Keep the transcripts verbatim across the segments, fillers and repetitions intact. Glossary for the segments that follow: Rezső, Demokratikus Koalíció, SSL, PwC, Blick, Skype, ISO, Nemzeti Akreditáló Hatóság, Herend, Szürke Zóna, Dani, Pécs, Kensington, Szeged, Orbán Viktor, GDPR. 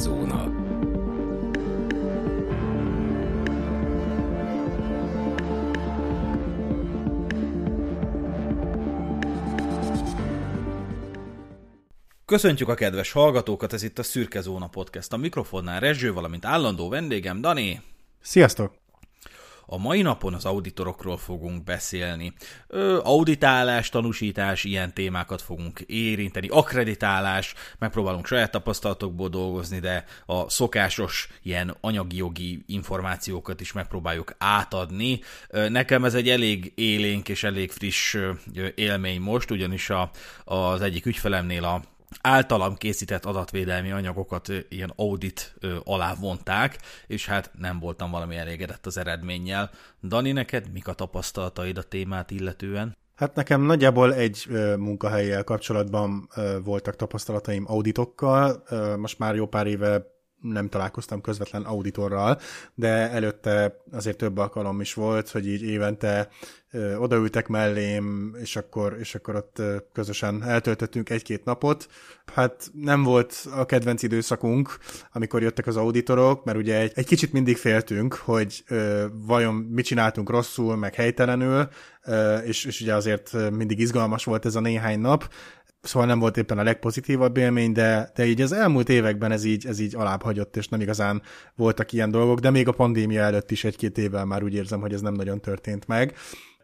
Zóna. Köszöntjük a kedves hallgatókat, ez itt a Szürke Zóna podcast. A mikrofonnál Rezső, valamint állandó vendégem Dani. Sziasztok! A mai napon az auditorokról fogunk beszélni. Ö, auditálás, tanúsítás, ilyen témákat fogunk érinteni, akkreditálás, megpróbálunk saját tapasztalatokból dolgozni, de a szokásos ilyen anyagi jogi információkat is megpróbáljuk átadni. Ö, nekem ez egy elég élénk és elég friss élmény most, ugyanis a, az egyik ügyfelemnél a általam készített adatvédelmi anyagokat ilyen audit alá vonták, és hát nem voltam valami elégedett az eredménnyel. Dani, neked mik a tapasztalataid a témát illetően? Hát nekem nagyjából egy munkahelyjel kapcsolatban voltak tapasztalataim auditokkal. Most már jó pár éve nem találkoztam közvetlen auditorral, de előtte azért több alkalom is volt, hogy így évente odaültek mellém, és akkor, és akkor ott közösen eltöltöttünk egy-két napot. Hát nem volt a kedvenc időszakunk, amikor jöttek az auditorok, mert ugye egy, egy kicsit mindig féltünk, hogy ö, vajon mit csináltunk rosszul, meg helytelenül, ö, és, és ugye azért mindig izgalmas volt ez a néhány nap. Szóval nem volt éppen a legpozitívabb élmény, de, de így az elmúlt években ez így, ez így alább hagyott, és nem igazán voltak ilyen dolgok, de még a pandémia előtt is egy-két évvel már úgy érzem, hogy ez nem nagyon történt meg.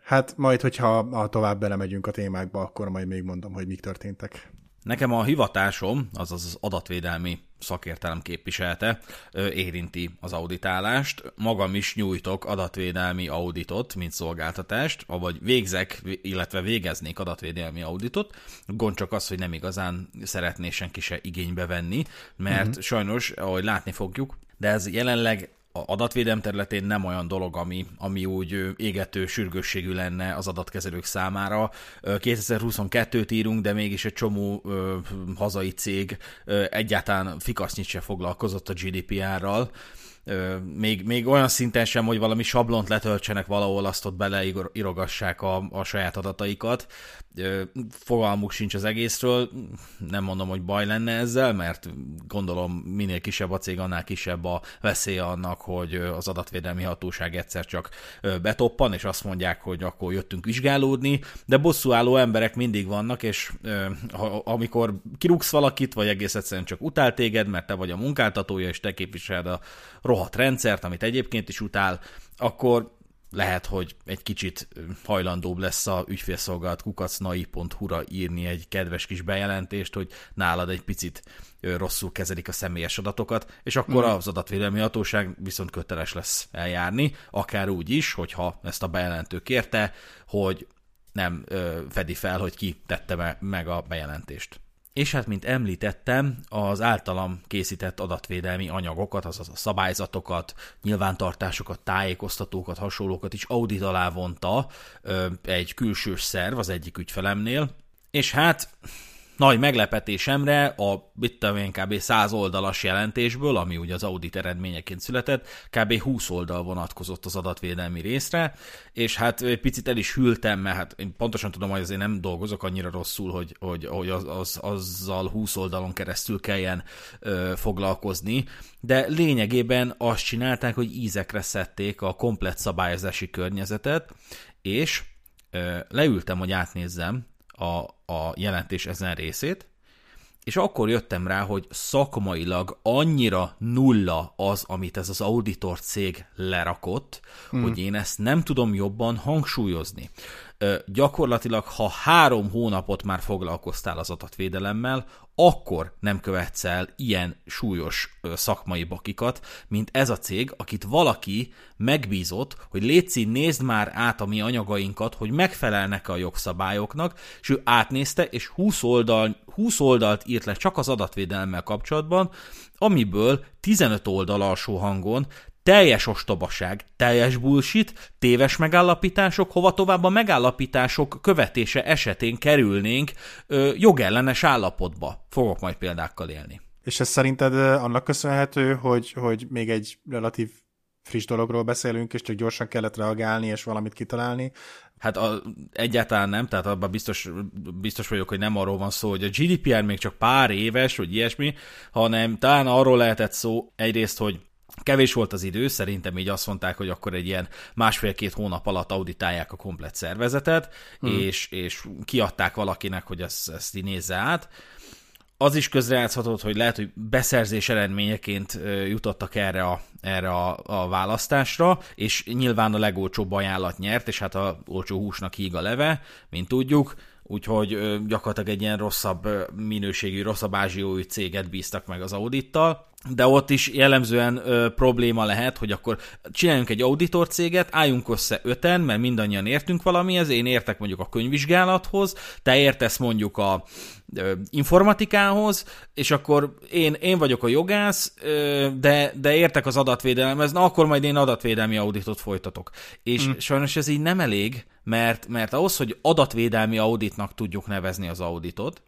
Hát majd, hogyha a tovább belemegyünk a témákba, akkor majd még mondom, hogy mik történtek. Nekem a hivatásom, azaz az adatvédelmi szakértelem képviselete érinti az auditálást. Magam is nyújtok adatvédelmi auditot, mint szolgáltatást, avagy végzek, illetve végeznék adatvédelmi auditot. Gond csak az, hogy nem igazán szeretné senki se igénybe venni, mert mm-hmm. sajnos, ahogy látni fogjuk, de ez jelenleg a adatvédelem területén nem olyan dolog, ami, ami úgy égető sürgősségű lenne az adatkezelők számára. kétezer-huszonkettőt írunk, de mégis egy csomó ö, hazai cég ö, egyáltalán fikasznyit se foglalkozott a G D P R-ral. Ö, még, még olyan szinten sem, hogy valami sablont letöltsenek valahol, azt ott beleirogassák a, a saját adataikat. Ö, fogalmuk sincs az egészről, nem mondom, hogy baj lenne ezzel, mert gondolom minél kisebb a cég, annál kisebb a veszélye annak, hogy az adatvédelmi hatóság egyszer csak betoppan, és azt mondják, hogy akkor jöttünk vizsgálódni, de bosszúálló emberek mindig vannak, és ö, ha, amikor kirúgsz valakit, vagy egész egyszerűen csak utál téged, mert te vagy a munkáltatója, és te képviseled a rohadt rendszert, amit egyébként is utál, akkor lehet, hogy egy kicsit hajlandóbb lesz a ügyfélszolgálat kukac nai pont hu-ra írni egy kedves kis bejelentést, hogy nálad egy picit rosszul kezelik a személyes adatokat, és akkor mm. az adatvédelmi hatóság viszont köteles lesz eljárni, akár úgy is, hogyha ezt a bejelentő kérte, hogy nem fedi fel, hogy ki tette meg a bejelentést. És hát, mint említettem, az általam készített adatvédelmi anyagokat, azaz a szabályzatokat, nyilvántartásokat, tájékoztatókat, hasonlókat is audit alá vonta egy külsős szerv az egyik ügyfelemnél, és hát nagy meglepetésemre a bittamén kb. száz oldalas jelentésből, ami ugye az audit eredményeként született, kb. húsz oldal vonatkozott az adatvédelmi részre, és hát egy picit el is hűltem, mert hát én pontosan tudom, hogy azért nem dolgozok annyira rosszul, hogy, hogy, hogy az, az, azzal húsz oldalon keresztül kelljen ö, foglalkozni, de lényegében azt csinálták, hogy ízekre szedték a komplett szabályozási környezetet, és ö, leültem, hogy átnézzem A, a jelentés ezen részét, és akkor jöttem rá, hogy szakmailag annyira nulla az, amit ez az auditor cég lerakott, mm. hogy én ezt nem tudom jobban hangsúlyozni. Ö, gyakorlatilag, ha három hónapot már foglalkoztál az adatvédelemmel, akkor nem követsz el ilyen súlyos ö, szakmai bakikat, mint ez a cég, akit valaki megbízott, hogy létszí, nézd már át a mi anyagainkat, hogy megfelelnek a jogszabályoknak, és ő átnézte, és húsz, oldal, húsz oldalt írt le csak az adatvédelemmel kapcsolatban, amiből tizenöt oldal alsó hangon teljes ostobaság, teljes bullshit, téves megállapítások, hova tovább a megállapítások követése esetén kerülnénk ö, jogellenes állapotba. Fogok majd példákkal élni. És ez szerinted annak köszönhető, hogy, hogy még egy relatív friss dologról beszélünk, és csak gyorsan kellett reagálni, és valamit kitalálni, Hát a, egyáltalán nem, tehát abban biztos, biztos vagyok, hogy nem arról van szó, hogy a gé dé pé er még csak pár éves, vagy ilyesmi, hanem talán arról lehetett szó egyrészt, hogy kevés volt az idő, szerintem így azt mondták, hogy akkor egy ilyen másfél-két hónap alatt auditálják a komplett szervezetet, hmm. és, és kiadták valakinek, hogy ezt, ezt így nézze át. Az is közrejátszhatott, hogy lehet, hogy beszerzés eredményeként jutottak erre a, erre a, a választásra, és nyilván a legolcsóbb ajánlat nyert, és hát a olcsó húsnak híg a leve, mint tudjuk, úgyhogy gyakorlatilag egy ilyen rosszabb minőségű, rosszabb ázsiói céget bíztak meg az audittal, de ott is jellemzően ö, probléma lehet, hogy akkor csináljunk egy auditor céget, álljunk össze öten, mert mindannyian értünk valamihez, én értek mondjuk a könyvvizsgálathoz, te értesz mondjuk a ö, informatikához, és akkor én, én vagyok a jogász, ö, de, de értek az adatvédelemhez, na akkor majd én adatvédelmi auditot folytatok. És mm. sajnos ez így nem elég, mert, mert ahhoz, hogy adatvédelmi auditnak tudjuk nevezni az auditot,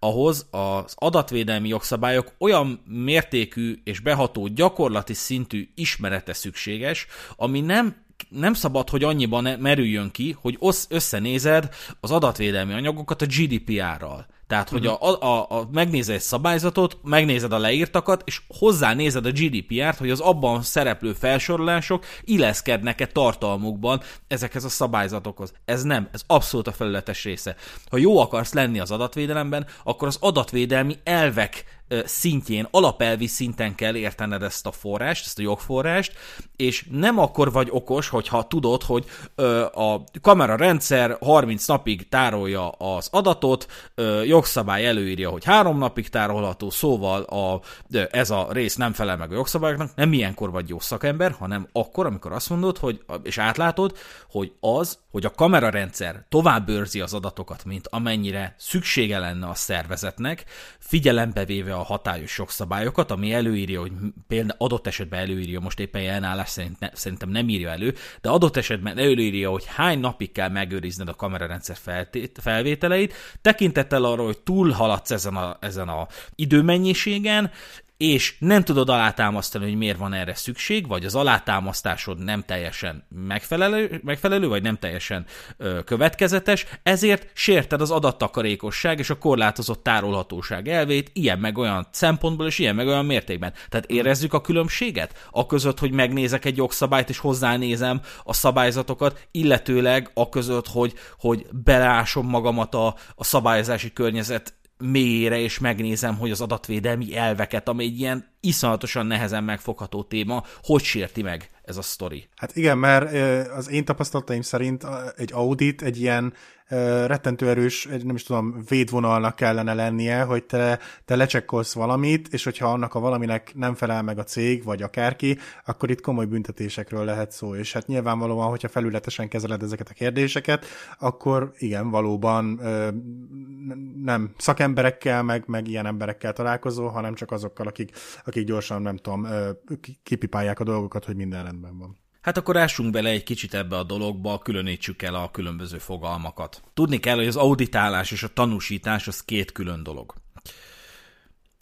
ahhoz az adatvédelmi jogszabályok olyan mértékű és beható gyakorlati szintű ismerete szükséges, ami nem, nem szabad, hogy annyiban merüljön ki, hogy összenézed az adatvédelmi anyagokat a gé dé pé er-ral. Tehát, hogy a, a, a, megnézed egy szabályzatot, megnézed a leírtakat, és hozzánézed a gé dé pé er-t, hogy az abban szereplő felsorolások illeszkednek-e tartalmukban ezekhez a szabályzatokhoz. Ez nem, ez abszolút a felületes része. Ha jó akarsz lenni az adatvédelemben, akkor az adatvédelmi elvek szintjén, alapelvi szinten kell értened ezt a forrást, ezt a jogforrást, és nem akkor vagy okos, hogyha tudod, hogy a kamerarendszer harminc napig tárolja az adatot, jogszabály előírja, hogy három napig tárolható, szóval a, ez a rész nem felel meg a jogszabályoknak, nem ilyenkor vagy jó szakember, hanem akkor, amikor azt mondod, hogy, és átlátod, hogy az, hogy a kamerarendszer tovább őrzi az adatokat, mint amennyire szüksége lenne a szervezetnek, figyelembe véve a hatályos jogszabályokat, ami előírja, hogy például adott esetben előírja, most éppen jelenállás szerint ne, szerintem nem írja elő, de adott esetben előírja, hogy hány napig kell megőrizned a kamerarendszer feltét, felvételeit, tekintettel arra, hogy túlhaladsz ezen a, ezen a időmennyiségen, és nem tudod alátámasztani, hogy miért van erre szükség, vagy az alátámasztásod nem teljesen megfelelő, megfelelő vagy nem teljesen ö, következetes, ezért sérted az adattakarékosság és a korlátozott tárolhatóság elvét ilyen meg olyan szempontból és ilyen meg olyan mértékben. Tehát érezzük a különbséget? Aközött, hogy megnézek egy jogszabályt és hozzánézem a szabályzatokat, illetőleg aközött, hogy, hogy belásom magamat a, a szabályozási környezet mélyére, és megnézem, hogy az adatvédelmi elveket, ami egy ilyen iszonyatosan nehezen megfogható téma, hogy sérti meg ez a sztori. Hát igen, mert az én tapasztalataim szerint egy audit egy ilyen rettentő erős, egy, nem is tudom, védvonalnak kellene lennie, hogy te, te lecsekkolsz valamit, és hogyha annak a valaminek nem felel meg a cég, vagy akárki, akkor itt komoly büntetésekről lehet szó, és hát nyilvánvalóan, hogyha felületesen kezeled ezeket a kérdéseket, akkor igen, valóban nem szakemberekkel, meg, meg ilyen emberekkel találkozol, hanem csak azokkal, akik, akik gyorsan, nem tudom, kipipálják a dolgokat, hogy minden rendben van. Hát akkor ássunk bele egy kicsit ebbe a dologba, különítsük el a különböző fogalmakat. Tudni kell, hogy az auditálás és a tanúsítás az két külön dolog.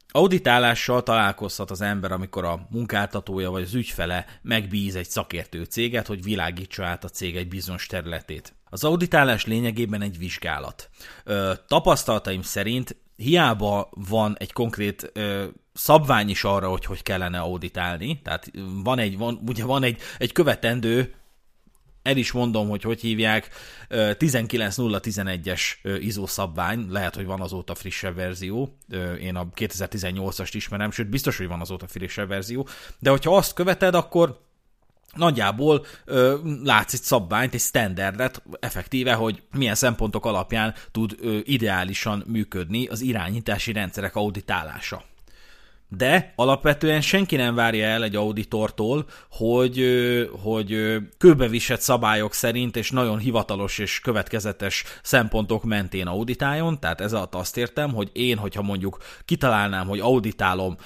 Auditálással találkozhat az ember, amikor a munkáltatója vagy az ügyfele megbíz egy szakértő céget, hogy világítsa át a cég egy bizonyos területét. Az auditálás lényegében egy vizsgálat. Ö, tapasztalataim szerint hiába van egy konkrét ö, szabvány is arra, hogy hogy kellene auditálni, tehát van egy, van, ugye van egy, egy követendő, el is mondom, hogy hogy hívják, tizenkilenc nulla tizenegyes ISO szabvány, lehet, hogy van azóta frissebb verzió, én a kétezer-tizennyolcast ismerem, sőt biztos, hogy van azóta frissebb verzió, de hogyha azt követed, akkor nagyjából ö, látsz egy szabványt, egy standardet, effektíve, hogy milyen szempontok alapján tud ö, ideálisan működni az irányítási rendszerek auditálása. De alapvetően senki nem várja el egy auditortól, hogy, hogy kőbevisett szabályok szerint és nagyon hivatalos és következetes szempontok mentén auditáljon, tehát ez alatt azt értem, hogy én, hogyha mondjuk kitalálnám, hogy auditálom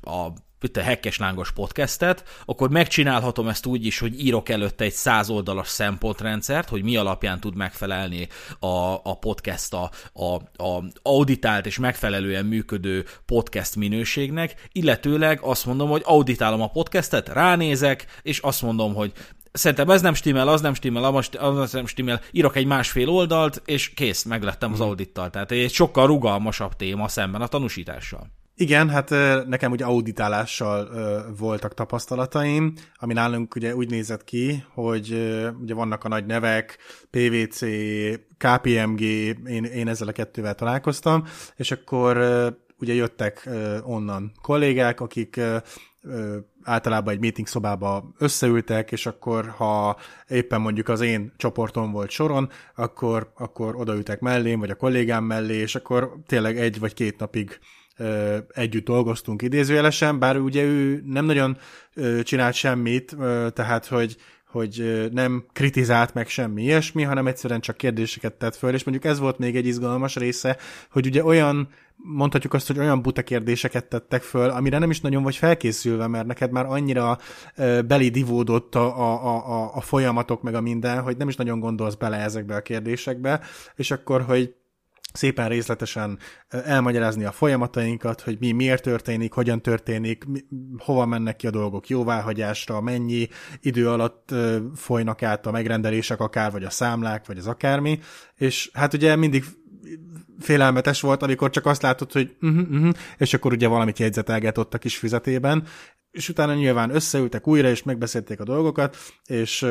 a itt a hekkes lángos podcastet, akkor megcsinálhatom ezt úgy is, hogy írok előtte egy száz oldalas szempontrendszert, hogy mi alapján tud megfelelni a, a podcast a, a, a auditált és megfelelően működő podcast minőségnek, illetőleg azt mondom, hogy auditálom a podcastet, ránézek, és azt mondom, hogy Szerintem ez nem stimmel, az nem stimmel, az nem stimmel, írok egy másfél oldalt, és kész, meglettem az audittal. Tehát egy sokkal rugalmasabb téma szemben a tanúsítással. Igen, hát nekem ugye auditálással voltak tapasztalataim, ami nálunk ugye úgy nézett ki, hogy ugye vannak a nagy nevek, PwC, ká pé em gé, én, én ezzel a kettővel találkoztam, és akkor ugye jöttek onnan kollégák, akik általában egy meeting szobába összeültek, és akkor, ha éppen mondjuk az én csoportom volt soron, akkor, akkor odaültek mellém, vagy a kollégám mellé, és akkor tényleg egy vagy két napig együtt dolgoztunk idézőjelesen, bár ugye ő nem nagyon csinált semmit, tehát hogy, hogy nem kritizált meg semmi ilyesmi, hanem egyszerűen csak kérdéseket tett föl, és mondjuk ez volt még egy izgalmas része, hogy ugye olyan, mondhatjuk azt, hogy olyan buta kérdéseket tettek föl, amire nem is nagyon vagy felkészülve, mert neked már annyira belé divódott a, a, a, a folyamatok meg a minden, hogy nem is nagyon gondolsz bele ezekbe a kérdésekbe, és akkor, hogy szépen részletesen elmagyarázni a folyamatainkat, hogy mi miért történik, hogyan történik, mi, hova mennek ki a dolgok jóváhagyásra, mennyi idő alatt folynak át a megrendelések akár, vagy a számlák, vagy az akármi, és hát ugye mindig félelmetes volt, amikor csak azt látod, hogy uh-huh, uh-huh, és akkor ugye valamit jegyzetelget ott a kis füzetében, és utána nyilván összeültek újra, és megbeszélték a dolgokat, és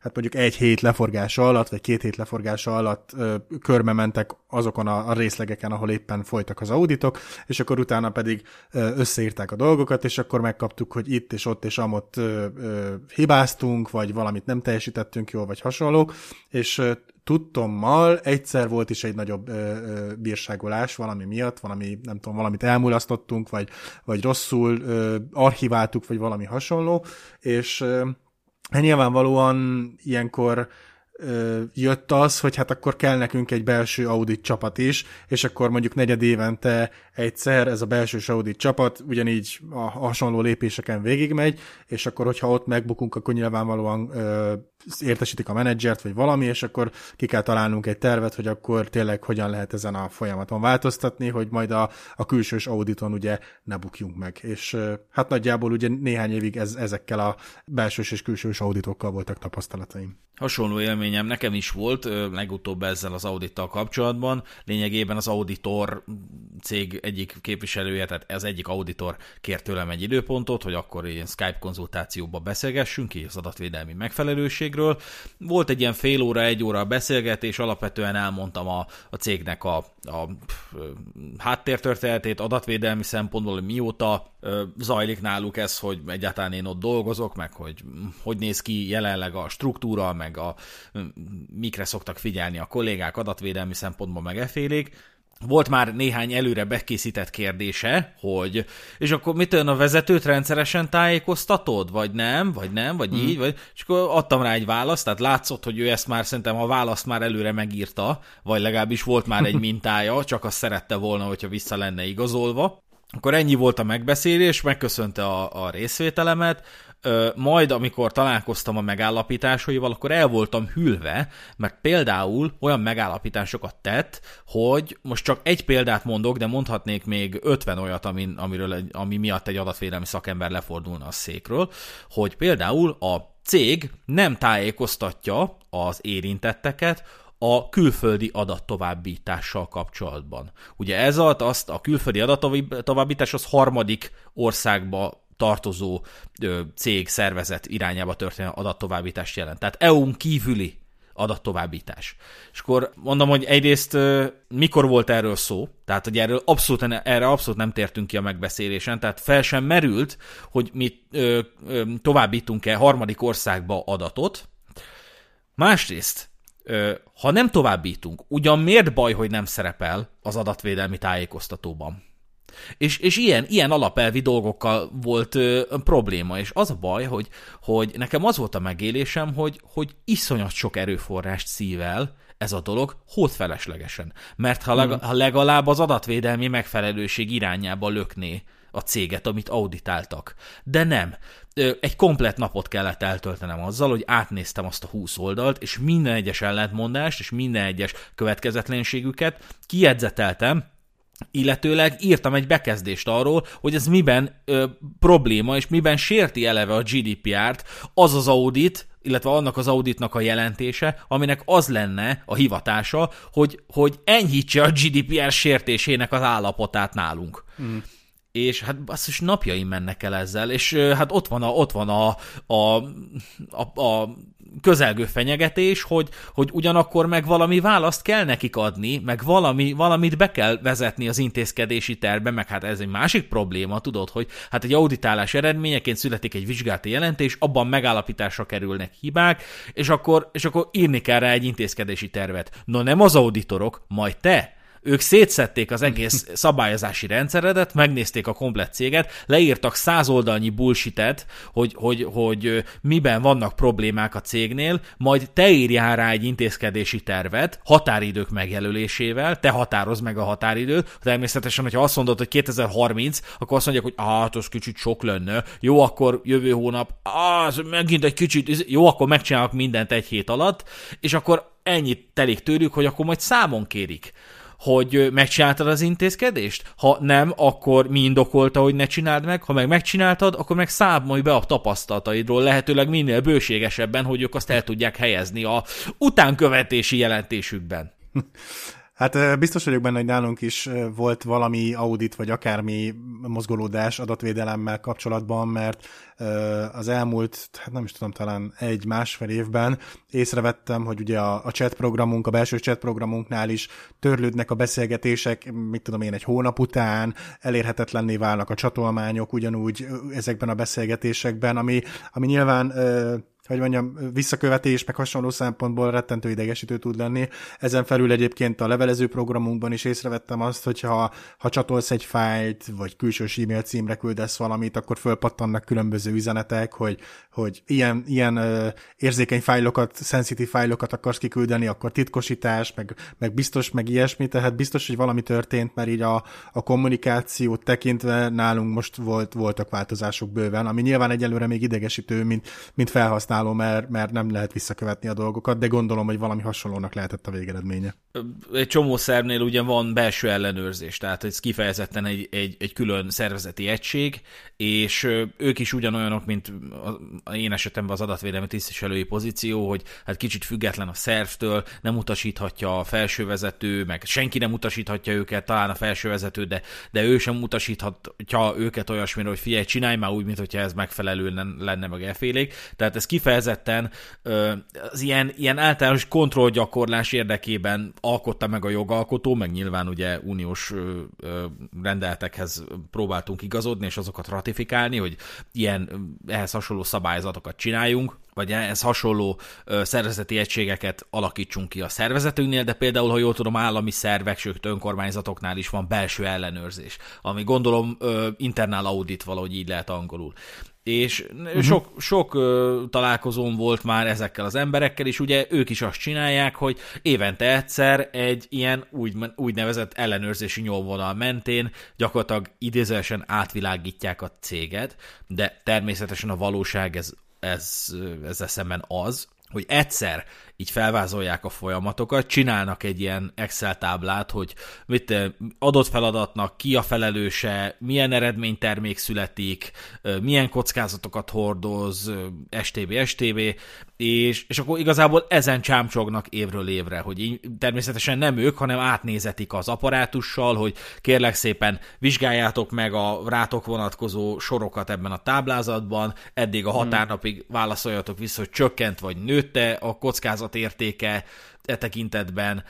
hát mondjuk egy hét leforgása alatt, vagy két hét leforgása alatt körbe mentek azokon a részlegeken, ahol éppen folytak az auditok, és akkor utána pedig összeírták a dolgokat, és akkor megkaptuk, hogy itt és ott és amott hibáztunk, vagy valamit nem teljesítettünk jól, vagy hasonlók, és tudtommal egyszer volt is egy nagyobb ö, ö, bírságolás valami miatt, valami, nem tudom, valamit elmulasztottunk, vagy, vagy rosszul ö, archiváltuk, vagy valami hasonló, és ö, nyilvánvalóan ilyenkor ö, jött az, hogy hát akkor kell nekünk egy belső audit csapat is, és akkor mondjuk negyed évente egyszer ez a belsős audit csapat ugyanígy a hasonló lépéseken végigmegy, és akkor, hogyha ott megbukunk, akkor nyilvánvalóan ö, értesítik a menedzsert, vagy valami, és akkor ki kell találnunk egy tervet, hogy akkor tényleg hogyan lehet ezen a folyamaton változtatni, hogy majd a, a külsős auditon ugye ne bukjunk meg. És hát nagyjából ugye néhány évig ez, ezekkel a belsős és külsős auditokkal voltak tapasztalataim. Hasonló élményem nekem is volt, legutóbb ezzel az audittal kapcsolatban. Lényegében az auditor cég egyik képviselője, tehát ez egyik auditor kért tőlem egy időpontot, hogy akkor ilyen Skype konzultációba beszélgessünk, így az adatvédelmi megfelelőség. Volt egy ilyen fél óra, egy óra beszélgetés, alapvetően elmondtam a, a cégnek a, a háttértörténetét, adatvédelmi szempontból, hogy mióta ö, zajlik náluk ez, hogy egyáltalán én ott dolgozok, meg hogy hogy néz ki jelenleg a struktúra, meg a mikre szoktak figyelni a kollégák adatvédelmi szempontból, meg efélék. Volt már néhány előre bekészített kérdése, hogy és akkor mit olyan a vezetőt rendszeresen tájékoztatod, vagy nem, vagy nem, vagy mm. így, vagy, és akkor adtam rá egy választ, tehát látszott, hogy ő ezt már szerintem a választ már előre megírta, vagy legalábbis volt már egy mintája, csak azt szerette volna, hogyha vissza lenne igazolva. Akkor ennyi volt a megbeszélés, megköszönte a, a részvételemet, Ö, majd amikor találkoztam a megállapításaival, akkor el voltam hűlve, mert például olyan megállapításokat tett, hogy most csak egy példát mondok, de mondhatnék még ötven olyat, amin, amiről, ami miatt egy adatvédelmi szakember lefordulna a székről, hogy például a cég nem tájékoztatja az érintetteket a külföldi adattovábbítással kapcsolatban. Ugye ez alatt azt a külföldi adattovábbítás az harmadik országba tartozó ö, cég, szervezet irányába történő adattovábbítást jelent. Tehát é u-n kívüli adattovábbítás. És akkor mondom, hogy egyrészt ö, mikor volt erről szó, tehát hogy erről abszolút, erre abszolút nem tértünk ki a megbeszélésen, tehát fel sem merült, hogy mi ö, ö, továbbítunk-e harmadik országba adatot. Másrészt, ö, ha nem továbbítunk, ugyan miért baj, hogy nem szerepel az adatvédelmi tájékoztatóban? És, és ilyen, ilyen alapelvi dolgokkal volt ö, probléma, és az a baj, hogy, hogy nekem az volt a megélésem, hogy, hogy iszonyat sok erőforrást szível ez a dolog hódfeleslegesen, mert ha, leg, ha legalább az adatvédelmi megfelelőség irányába lökné a céget, amit auditáltak. De nem. Egy komplett napot kellett eltöltenem azzal, hogy átnéztem azt a húsz oldalt, és minden egyes ellentmondást, és minden egyes következetlenségüket kijegyzeteltem, illetőleg írtam egy bekezdést arról, hogy ez miben ö, probléma, és miben sérti eleve a gé dé pé ert az az audit, illetve annak az auditnak a jelentése, aminek az lenne a hivatása, hogy, hogy enyhítse a gé dé pé er sértésének az állapotát nálunk. Mm. És hát basszus, napjaim mennek el ezzel, és hát ott van a, ott van a, a, a, a közelgő fenyegetés, hogy, hogy ugyanakkor meg valami választ kell nekik adni, meg valami, valamit be kell vezetni az intézkedési tervbe, meg hát ez egy másik probléma, tudod, hogy hát egy auditálás eredményeként születik egy vizsgálati jelentés, abban megállapításra kerülnek hibák, és akkor, és akkor írni kell rá egy intézkedési tervet. No, nem az auditorok, majd te! Ők szétszedték az egész szabályozási rendszeredet, megnézték a komplett céget, leírtak száz oldalnyi bullshitet, hogy, hogy, hogy miben vannak problémák a cégnél, majd te írjál rá egy intézkedési tervet, határidők megjelölésével, te határozd meg a határidőt, természetesen, hogyha azt mondod, hogy kétezer-harminc, akkor azt mondják, hogy hát az kicsit sok lenne, jó, akkor jövő hónap, az megint egy kicsit, jó, akkor megcsinálok mindent egy hét alatt, és akkor ennyit telik tőlük, hogy akkor majd számon kérik, hogy megcsináltad az intézkedést? Ha nem, akkor mi indokolta, hogy ne csináld meg? Ha meg megcsináltad, akkor meg számolj be a tapasztalataidról, lehetőleg minél bőségesebben, hogy ők azt el tudják helyezni a utánkövetési jelentésükben. Hát biztos vagyok benne, hogy nálunk is volt valami audit, vagy akármi mozgolódás adatvédelemmel kapcsolatban, mert az elmúlt, hát nem is tudom, talán egy-másfél évben észrevettem, hogy ugye a, a chat programunk, a belső chat programunknál is törlődnek a beszélgetések, mit tudom én, egy hónap után, elérhetetlenné válnak a csatolmányok ugyanúgy ezekben a beszélgetésekben, ami, ami nyilván... hogy mondjam, visszakövetés, meg hasonló szempontból rettentő idegesítő tud lenni. Ezen felül egyébként a levelező programunkban is észrevettem azt, hogy ha, ha csatolsz egy fájlt, vagy külsős e-mail címre küldesz valamit, akkor fölpattannak különböző üzenetek, hogy, hogy ilyen, ilyen ö, érzékeny fájlokat, szenzitív fájlokat akarsz kiküldeni, akkor titkosítás, meg, meg biztos, meg ilyesmi, tehát biztos, hogy valami történt, mert így a, a kommunikációt tekintve nálunk most volt, voltak változások bőven, ami nyilván egyelőre még idegesítő, mint, mint felhasználó. Mert, mert nem lehet visszakövetni a dolgokat, de gondolom, hogy valami hasonlónak lehetett a végeredménye. Egy csomó szervnél ugye van belső ellenőrzés, tehát ez kifejezetten egy, egy, egy külön szervezeti egység, és ők is ugyanolyanok, mint a, én esetemben az adatvédelmi tisztviselői pozíció, hogy hát kicsit független a szervtől, nem utasíthatja a felsővezető, meg senki nem utasíthatja őket, talán a felsővezető, de, de ő sem utasíthatja őket olyasmire, hogy figyelj, csinálj már úgy, mintha ez megfelelő lenne, meg elfélék. Tehát ez kifejezetten Kifejezetten az ilyen, ilyen általános kontrollgyakorlás érdekében alkotta meg a jogalkotó, meg nyilván ugye uniós rendeletekhez próbáltunk igazodni, és azokat ratifikálni, hogy ilyen ehhez hasonló szabályzatokat csináljunk, vagy ehhez hasonló szervezeti egységeket alakítsunk ki a szervezetünknél, de például, ha jól tudom, állami szervek, sőt önkormányzatoknál is van belső ellenőrzés, ami gondolom internal audit, valahogy így lehet angolul. És uh-huh. sok, sok ö, találkozón volt már ezekkel az emberekkel, és ugye ők is azt csinálják, hogy évente egyszer egy ilyen úgy, úgynevezett ellenőrzési nyomvonal mentén gyakorlatilag idézősen átvilágítják a céget, de természetesen a valóság ez, ez, ezzel szemben az, hogy egyszer így felvázolják a folyamatokat, csinálnak egy ilyen Excel táblát, hogy mit adott feladatnak, ki a felelőse, milyen eredménytermék születik, milyen kockázatokat hordoz, es té bé, es té bé, és, és akkor igazából ezen csámcsognak évről évre, hogy így természetesen nem ők, hanem átnézetik az apparátussal, hogy kérlek szépen vizsgáljátok meg a rátok vonatkozó sorokat ebben a táblázatban, eddig a határnapig válaszoljatok vissza, hogy csökkent vagy nőtte a kockázat értéke e tekintetben,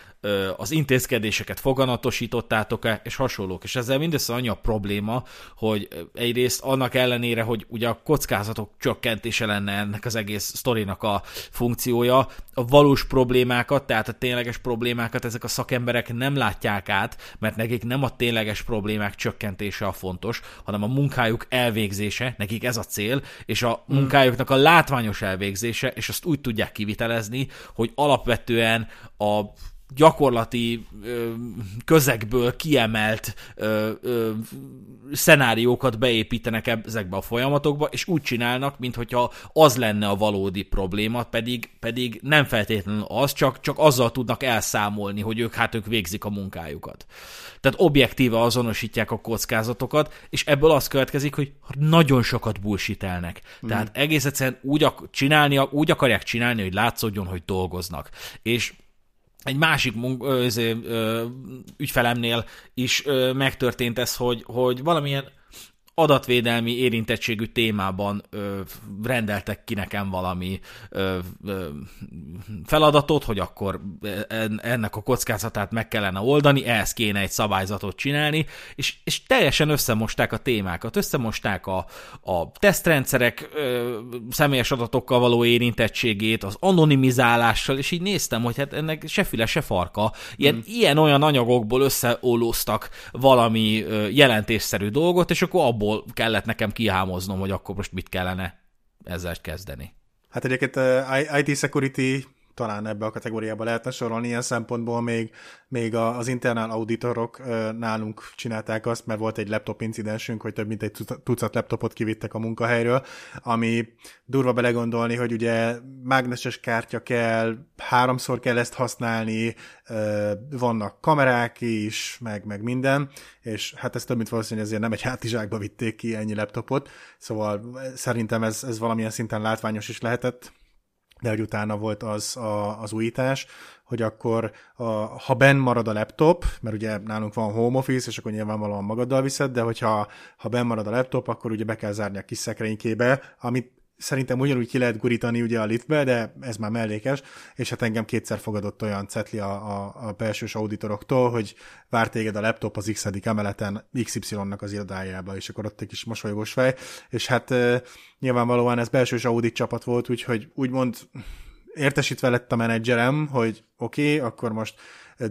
az intézkedéseket foganatosítottátok-e, és hasonlók. És ezzel mindössze annyi a probléma, hogy egyrészt annak ellenére, hogy ugye a kockázatok csökkentése lenne ennek az egész sztorinak a funkciója, a valós problémákat, tehát a tényleges problémákat ezek a szakemberek nem látják át, mert nekik nem a tényleges problémák csökkentése a fontos, hanem a munkájuk elvégzése, nekik ez a cél, és a munkájuknak a látványos elvégzése, és azt úgy tudják kivitelezni, hogy alapvetően a gyakorlati ö, közegből kiemelt ö, ö, szenáriókat beépítenek ezekbe a folyamatokba, és úgy csinálnak, minthogyha az lenne a valódi probléma, pedig, pedig nem feltétlenül az, csak, csak azzal tudnak elszámolni, hogy ők hát ők végzik a munkájukat. Tehát objektíve azonosítják a kockázatokat, és ebből az következik, hogy nagyon sokat bullshitelnek. Mm. Tehát egész egyszerűen úgy, ak- csinálni, úgy akarják csinálni, hogy látszódjon, hogy dolgoznak. És egy másik mun- ö, ö, ö, ügyfelemnél is ö, megtörtént ez, hogy, hogy valamilyen adatvédelmi érintettségű témában ö, rendeltek ki nekem valami ö, ö, feladatot, hogy akkor ennek a kockázatát meg kellene oldani, ehhez kéne egy szabályzatot csinálni, és, és teljesen összemosták a témákat, összemosták a, a tesztrendszerek ö, személyes adatokkal való érintettségét, az anonimizálással, és így néztem, hogy hát ennek se füle, se farka. Ilyen, hmm. ilyen olyan anyagokból összeolóztak valami ö, jelentésszerű dolgot, és akkor abból kellett nekem kihámoznom, hogy akkor most mit kellene ezzel kezdeni. Hát egyébként i té security talán ebbe a kategóriába lehetne sorolni, ilyen szempontból még, még az internál auditorok nálunk csinálták azt, mert volt egy laptop incidensünk, hogy több mint egy tucat laptopot kivittek a munkahelyről, ami durva belegondolni, hogy ugye mágneses kártya kell, háromszor kell ezt használni, vannak kamerák is, meg, meg minden, és hát ez több mint valószínű, ezért nem egy hátizsákba vitték ki ennyi laptopot, szóval szerintem ez, ez valamilyen szinten látványos is lehetett, de hogy utána volt az a, az újítás, hogy akkor a, ha benn marad a laptop, mert ugye nálunk van home office, és akkor nyilvánvalóan magaddal viszed, de hogyha ha benn marad a laptop, akkor ugye be kell zárni a kis szekrénykébe, amit szerintem ugyanúgy ki lehet gurítani ugye a liftbe, de ez már mellékes, és hát engem kétszer fogadott olyan cetli a, a, a belsős auditoroktól, hogy vár téged a laptop az x emeleten iksz ipszilonnak az irodájába, és akkor ott egy kis mosolygós fej, és hát e, nyilvánvalóan ez belsős audit csapat volt, úgyhogy úgymond értesítve lett a menedzserem, hogy oké, okay, akkor most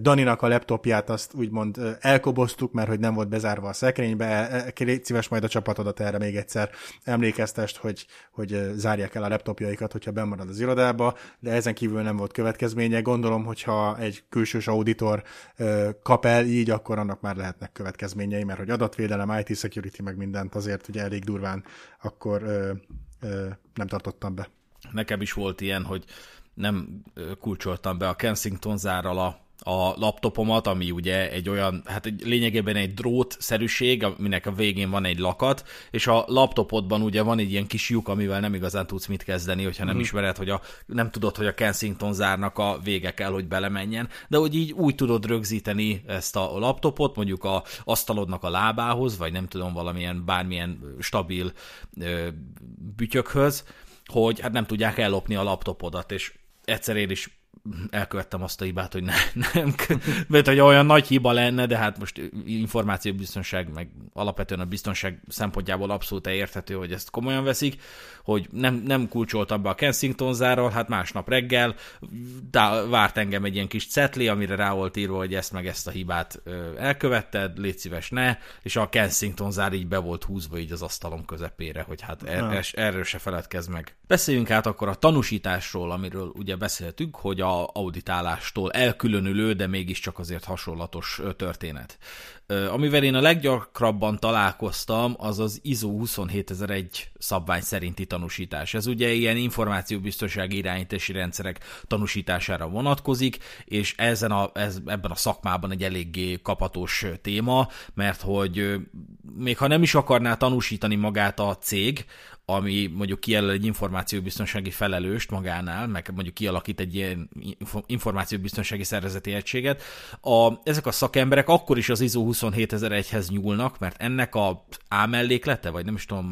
Daninak a laptopját azt úgymond elkoboztuk, mert hogy nem volt bezárva a szekrénybe, légy szíves majd a csapatodat erre még egyszer emlékeztest, hogy, hogy zárják el a laptopjaikat, hogyha benn marad az irodába, de ezen kívül nem volt következménye. Gondolom, hogyha egy külsős auditor kap el így, akkor annak már lehetnek következményei, mert hogy adatvédelem, i té security, meg mindent azért ugye elég durván akkor ö, ö, nem tartottam be. Nekem is volt ilyen, hogy nem kulcsoltam be a Kensington zárral a a laptopomat, ami ugye egy olyan, hát egy, lényegében egy drótszerűség, aminek a végén van egy lakat, és a laptopodban ugye van egy ilyen kis lyuk, amivel nem igazán tudsz mit kezdeni, hogyha nem mm. ismered, hogy a, nem tudod, hogy a Kensington zárnak a vége kell, hogy belemenjen, de hogy így úgy tudod rögzíteni ezt a laptopot, mondjuk a asztalodnak a lábához, vagy nem tudom, valamilyen bármilyen stabil ö, bütyökhöz, hogy hát nem tudják ellopni a laptopodat, és egyszer én is elkövettem azt a hibát, hogy ne, nem, mert hogy olyan nagy hiba lenne, de hát most információbiztonság, meg alapvetően a biztonság szempontjából abszolút érthető, hogy ezt komolyan veszik, hogy nem, nem kulcsoltam be a Kensington zárral, hát másnap reggel várt engem egy ilyen kis cetli, amire rá volt írva, hogy ezt meg ezt a hibát elkövetted, légy szíves ne, és a Kensington zár így be volt húzva így az asztalom közepére, hogy hát er, er, erről se feledkezz meg. Beszéljünk hát akkor a tanúsításról, amiről ugye beszéltünk, hogy a auditálástól elkülönülő, de mégiscsak azért hasonlatos történet. Amivel én a leggyakrabban találkoztam, az az i es o huszonhétezer-egy szabvány szerinti tanúsítás. Ez ugye ilyen információbiztonsági irányítási rendszerek tanúsítására vonatkozik, és ezen a, ez, ebben a szakmában egy eléggé kaphatós téma, mert hogy még ha nem is akarná tanúsítani magát a cég, ami mondjuk kijelöl egy információbiztonsági felelőst magánál, meg mondjuk kialakít egy ilyen információbiztonsági szervezeti egységet, a, ezek a szakemberek akkor is az i es o huszonhétezer-egyhez nyúlnak, mert ennek a A melléklete, vagy nem is tudom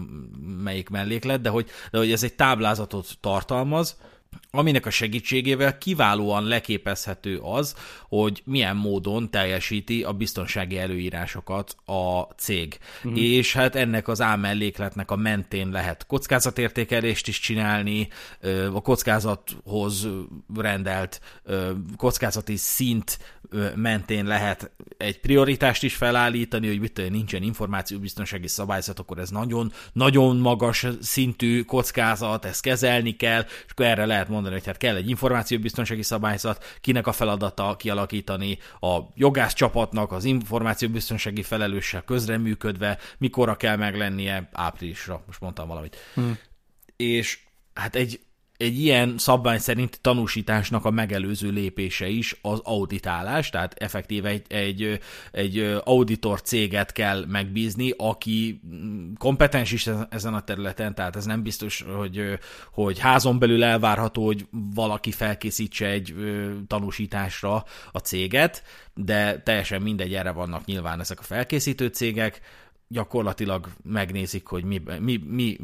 melyik melléklet, de hogy, de hogy ez egy táblázatot tartalmaz, aminek a segítségével kiválóan leképezhető az, hogy milyen módon teljesíti a biztonsági előírásokat a cég. Mm. És hát ennek az A mellékletnek a mentén lehet kockázatértékelést is csinálni, a kockázathoz rendelt kockázati szint mentén lehet egy prioritást is felállítani, hogy mit tudja, nincsen információbiztonsági szabályzat, akkor ez nagyon, nagyon magas szintű kockázat, ezt kezelni kell, és akkor erre lehet lehet mondani, hogy tehát kell egy információbiztonsági szabályzat, kinek a feladata kialakítani, a jogász csapatnak az információbiztonsági felelőssel közreműködve, mikorra kell meglennie, áprilisra, most mondtam valamit. Hmm. És hát egy, egy ilyen szabvány szerint tanúsításnak a megelőző lépése is az auditálás, tehát effektíve egy, egy, egy auditor céget kell megbízni, aki kompetens is ezen a területen, tehát ez nem biztos, hogy, hogy házon belül elvárható, hogy valaki felkészítse egy tanúsításra a céget, de teljesen mindegy, erre vannak nyilván ezek a felkészítő cégek, gyakorlatilag megnézik, hogy mi, mi, mi,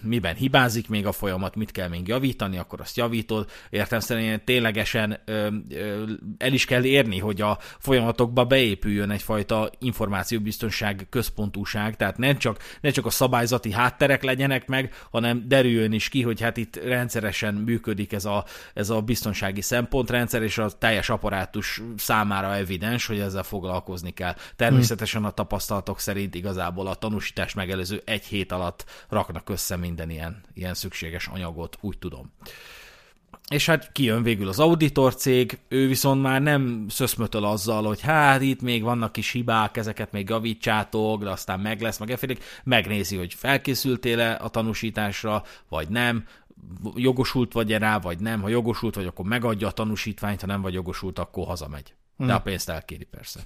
miben hibázik még a folyamat, mit kell még javítani, akkor azt javítod. Értelemszerűen ténylegesen ö, ö, el is kell érni, hogy a folyamatokba beépüljön egyfajta információbiztonság központúság, tehát nem csak, nem csak a szabályzati hátterek legyenek meg, hanem derüljön is ki, hogy hát itt rendszeresen működik ez a, ez a biztonsági szempontrendszer, és a teljes apparátus számára evidens, hogy ezzel foglalkozni kell. Természetesen a tapasztalatok szerint igazából a tanúsítás megelőző egy hét alatt raknak össze minden ilyen, ilyen szükséges anyagot, úgy tudom. És hát kijön végül az auditor cég, ő viszont már nem szöszmötöl azzal, hogy hát itt még vannak kis hibák, ezeket még javítsátok, de aztán meg lesz, meg elférik, megnézi, hogy felkészültél-e a tanúsításra, vagy nem, jogosult vagy-e rá, vagy nem, ha jogosult vagy, akkor megadja a tanúsítványt, ha nem vagy jogosult, akkor hazamegy. De a pénzt elkéri, persze.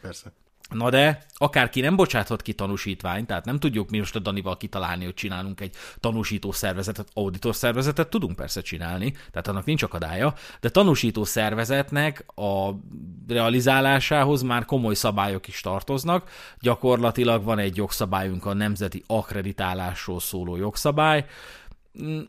Persze. Na de akárki nem bocsáthat ki tanúsítványt, tehát nem tudjuk mi most a Danival kitalálni, hogy csinálunk egy tanúsító szervezetet, auditor szervezetet tudunk persze csinálni, tehát annak nincs akadálya, de tanúsító szervezetnek a realizálásához már komoly szabályok is tartoznak. Gyakorlatilag van egy jogszabályunk, a Nemzeti Akreditálásról szóló jogszabály,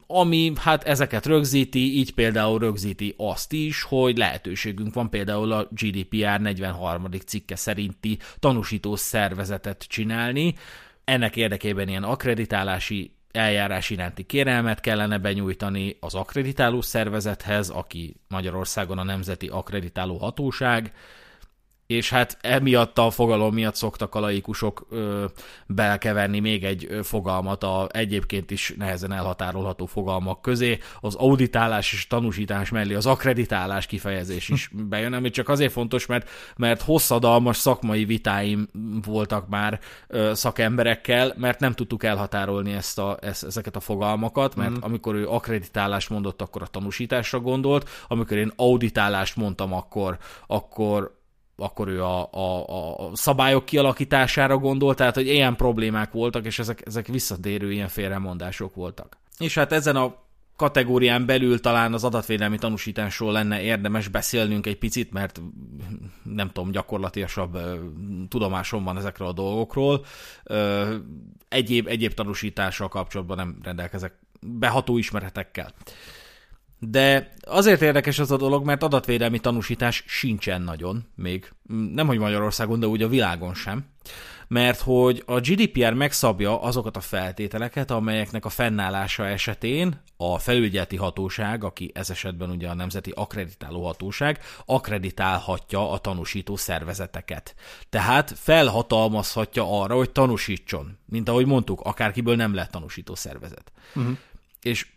ami hát ezeket rögzíti, így például rögzíti azt is, hogy lehetőségünk van például a G D P R negyvenharmadik cikke szerinti tanúsító szervezetet csinálni. Ennek érdekében ilyen akkreditálási eljárás iránti kérelmet kellene benyújtani az akkreditáló szervezethez, aki Magyarországon a Nemzeti Akreditáló Hatóság, és hát emiatt a fogalom miatt szoktak a laikusok ö, belkeverni még egy fogalmat a egyébként is nehezen elhatárolható fogalmak közé. Az auditálás és tanúsítás mellé az akkreditálás kifejezés is bejön, ami csak azért fontos, mert, mert hosszadalmas szakmai vitáim voltak már ö, szakemberekkel, mert nem tudtuk elhatárolni ezt a, ezt, ezeket a fogalmakat, mert mm. amikor ő akkreditálást mondott, akkor a tanúsításra gondolt, amikor én auditálást mondtam, akkor akkor akkor ő a, a, a szabályok kialakítására gondolt, tehát hogy ilyen problémák voltak, és ezek, ezek visszatérő ilyen félremondások voltak. És hát ezen a kategórián belül talán az adatvédelmi tanúsításról lenne érdemes beszélnünk egy picit, mert nem tudom, gyakorlatilasabb tudomásom van ezekről a dolgokról. Egyéb, egyéb tanúsítással kapcsolatban nem rendelkezek beható ismeretekkel. De azért érdekes az a dolog, mert adatvédelmi tanúsítás sincsen nagyon még, nemhogy Magyarországon, de úgy a világon sem, mert hogy a G D P R megszabja azokat a feltételeket, amelyeknek a fennállása esetén a felügyeleti hatóság, aki ez esetben ugye a Nemzeti Akreditáló Hatóság, akreditálhatja a tanúsító szervezeteket. Tehát felhatalmazhatja arra, hogy tanúsítson. Mint ahogy mondtuk, akárkiből nem lehet tanúsító szervezet. Uh-huh. És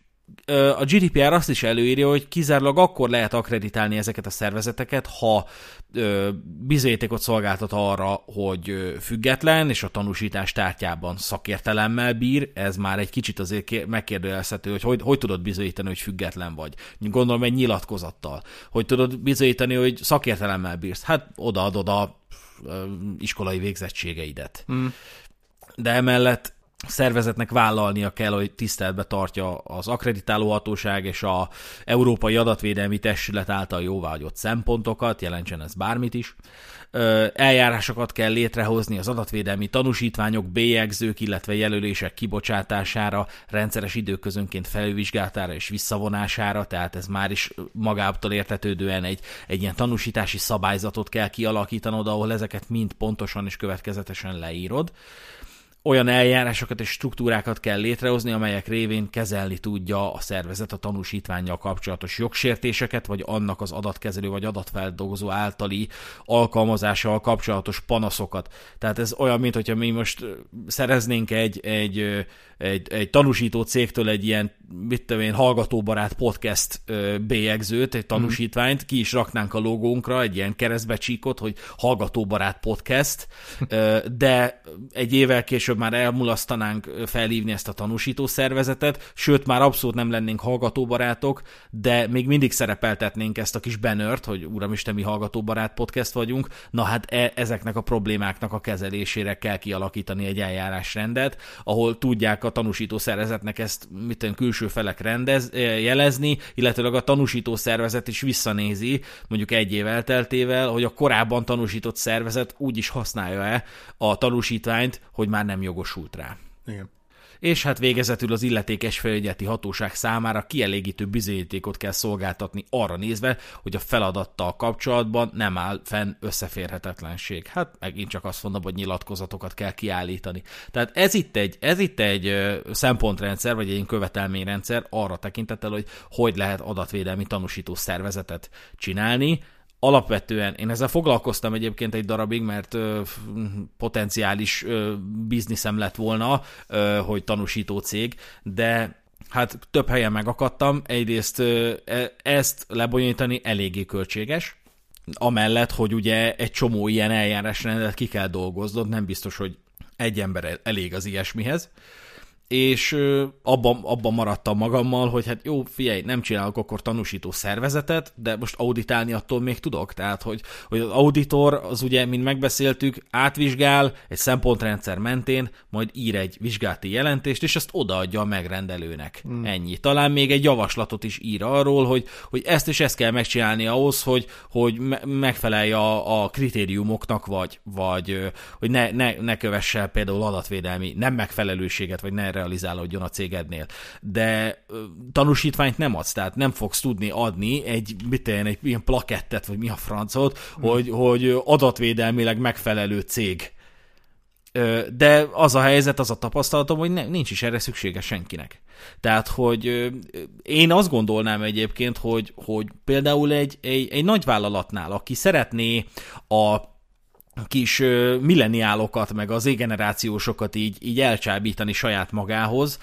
a G D P R azt is előírja, hogy kizárólag akkor lehet akreditálni ezeket a szervezeteket, ha bizonyítékot szolgáltat arra, hogy független, és a tanúsítás tárgyában szakértelemmel bír. Ez már egy kicsit azért megkérdőjelezhető, hogy, hogy hogy tudod bizonyítani, hogy független vagy. Gondolom egy nyilatkozattal. Hogy tudod bizonyítani, hogy szakértelemmel bírsz? Hát odaadod a iskolai végzettségeidet. Mm. De emellett szervezetnek vállalnia kell, hogy tiszteletbe tartja az akreditáló hatóság és az Európai Adatvédelmi Testület által jóváhagyott szempontokat, jelentsen ez bármit is. Eljárásokat kell létrehozni az adatvédelmi tanúsítványok, bélyegzők, illetve jelölések kibocsátására, rendszeres időközönként felülvizsgálatára és visszavonására, tehát ez már is magától értetődően egy, egy ilyen tanúsítási szabályzatot kell kialakítanod, ahol ezeket mind pontosan és következetesen leírod. olyan eljárásokat és struktúrákat kell létrehozni, amelyek révén kezelni tudja a szervezet a tanúsítvánnyal kapcsolatos jogsértéseket, vagy annak az adatkezelő vagy adatfeldolgozó általi alkalmazással kapcsolatos panaszokat. Tehát ez olyan, mint hogyha mi most szereznénk egy, egy, egy, egy tanúsító cégtől egy ilyen, mit tudom én, hallgatóbarát podcast bélyegzőt, egy tanúsítványt, ki is raknánk a logónkra egy ilyen keresztbecsíkot, hogy hallgatóbarát podcast, de egy évvel később már elmulasztanánk felhívni ezt a tanúsító szervezetet, sőt már abszolút nem lennénk hallgatóbarátok, de még mindig szerepeltetnénk ezt a kis bannert, hogy uramisten, mi hallgatóbarát podcast vagyunk. Na hát e- ezeknek a problémáknak a kezelésére kell kialakítani egy eljárásrendet, ahol tudják a tanúsító szervezetnek ezt mit tudom, külső felek rendez, jelezni, illetőleg a tanúsító szervezet is visszanézi, mondjuk egy év elteltével, hogy a korábban tanúsított szervezet úgy is használja-e a tanúsítványt, hogy már nem jogosult rá. Igen. És hát végezetül az illetékes felügyeleti hatóság számára kielégítő bizonyítékot kell szolgáltatni arra nézve, hogy a feladattal kapcsolatban nem áll fenn összeférhetetlenség. Hát megint csak azt mondom, hogy nyilatkozatokat kell kiállítani. Tehát ez itt egy, ez itt egy szempontrendszer, vagy egy követelményrendszer arra tekintettel, hogy hogy lehet adatvédelmi tanúsító szervezetet csinálni. Alapvetően én ezzel foglalkoztam egyébként egy darabig, mert ö, potenciális ö, bizniszem lett volna, ö, hogy tanúsító cég, de hát több helyen megakadtam. Egyrészt ö, ezt lebonyolítani eléggé költséges, amellett, hogy ugye egy csomó ilyen eljárásrendet ki kell dolgoznod, nem biztos, hogy egy ember elég az ilyesmihez. És abban, abban maradtam magammal, hogy hát jó, figyelj, nem csinálok akkor tanúsító szervezetet, de most auditálni attól még tudok. Tehát, hogy, hogy az auditor, az ugye, mint megbeszéltük, átvizsgál egy szempontrendszer mentén, majd ír egy vizsgálati jelentést, és ezt odaadja a megrendelőnek. Hmm. Ennyi. Talán még egy javaslatot is ír arról, hogy, hogy ezt és ezt kell megcsinálni ahhoz, hogy, hogy megfelelj a, a kritériumoknak, vagy, vagy hogy ne, ne, ne kövesse például adatvédelmi nem megfelelőséget, vagy ne realizálódjon a cégednél. De tanúsítványt nem adsz, tehát nem fogsz tudni adni egy, mit én, egy ilyen plakettet, vagy mi a francot, mm. hogy, hogy adatvédelmileg megfelelő cég. De az a helyzet, az a tapasztalatom, hogy ne, nincs is erre szüksége senkinek. Tehát, hogy én azt gondolnám egyébként, hogy, hogy például egy, egy, egy nagyvállalatnál, aki szeretné a kis milleniálokat, meg az Z-generációsokat így, így elcsábítani saját magához,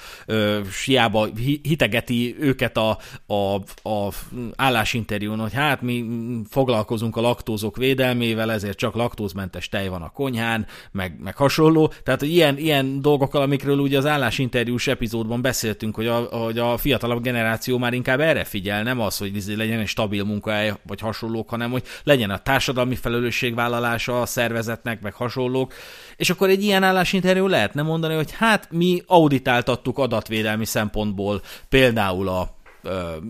hiába hitegeti őket a, a, a állásinterjún, hogy hát mi foglalkozunk a laktózok védelmével, ezért csak laktózmentes tej van a konyhán, meg, meg hasonló. Tehát ilyen, ilyen dolgokkal, amikről ugye az állásinterjús epizódban beszéltünk, hogy a, hogy a fiatalabb generáció már inkább erre figyel, nem az, hogy legyen egy stabil munkahely, vagy hasonlók, hanem hogy legyen a társadalmi felelősségvállalása, a szervezetnek, meg hasonlók, és akkor egy ilyen állásinterjú lehetne mondani, hogy hát mi auditáltattuk adatvédelmi szempontból például a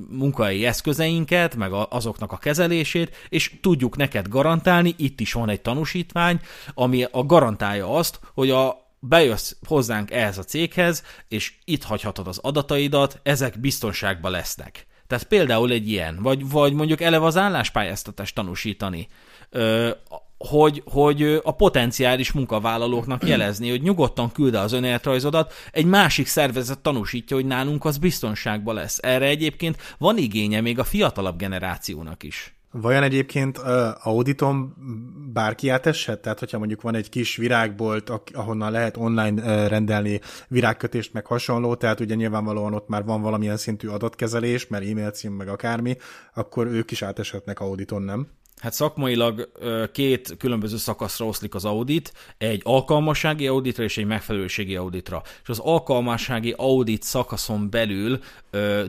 munkai eszközeinket, meg azoknak a kezelését, és tudjuk neked garantálni, itt is van egy tanúsítvány, ami a garantálja azt, hogy a bejössz hozzánk ehhez a céghez, és itt hagyhatod az adataidat, ezek biztonságban lesznek. Tehát például egy ilyen, vagy, vagy mondjuk eleve az álláspályáztatást tanúsítani, Ö, Hogy, hogy a potenciális munkavállalóknak jelezni, hogy nyugodtan küld el az önéletrajzodat, egy másik szervezet tanúsítja, hogy nálunk az biztonságban lesz. Erre egyébként van igénye még a fiatalabb generációnak is. Vajon egyébként auditon bárki áteshet? Tehát, hogyha mondjuk van egy kis virágbolt, ahonnan lehet online rendelni virágkötést, meg hasonló, tehát ugye nyilvánvalóan ott már van valamilyen szintű adatkezelés, mert e-mail cím, meg akármi, akkor ők is áteshetnek auditon, nem? Hát szakmailag két különböző szakaszra oszlik az audit, egy alkalmassági auditra és egy megfelelőségi auditra. És az alkalmassági audit szakaszon belül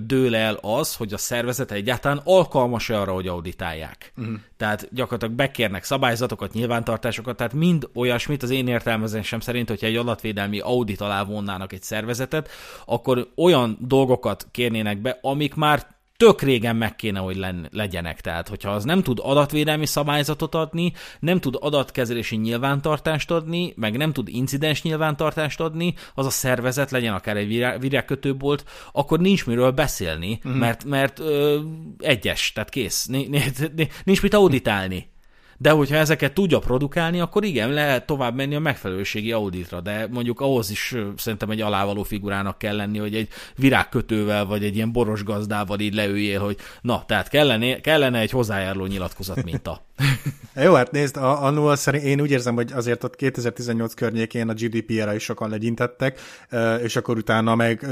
dől el az, hogy a szervezet egyáltalán alkalmas-e arra, hogy auditálják. Uh-huh. Tehát gyakorlatilag bekérnek szabályzatokat, nyilvántartásokat, tehát mind olyasmit az én értelmezésem szerint, hogyha egy adatvédelmi audit alá vonnának egy szervezetet, akkor olyan dolgokat kérnének be, amik már tök régen meg kéne, hogy legyenek. Tehát, hogyha az nem tud adatvédelmi szabályzatot adni, nem tud adatkezelési nyilvántartást adni, meg nem tud incidens nyilvántartást adni, az a szervezet, legyen akár egy virágkötőbolt, akkor nincs miről beszélni, mm. mert, mert ö, egyes, tehát kész. Nincs mit auditálni. de hogyha ezeket tudja produkálni, akkor igen, lehet tovább menni a megfelelőségi auditra, de mondjuk ahhoz is szerintem egy alávaló figurának kell lenni, hogy egy virágkötővel, vagy egy ilyen boros gazdával így leüljél, hogy na, tehát kellene, kellene egy hozzájáruló nyilatkozat minta. Jó, hát nézd, annól szerint én úgy érzem, hogy azért ott kétezer-tizennyolc környékén a gé dé pé er-re is sokan legyintettek, és akkor utána meg,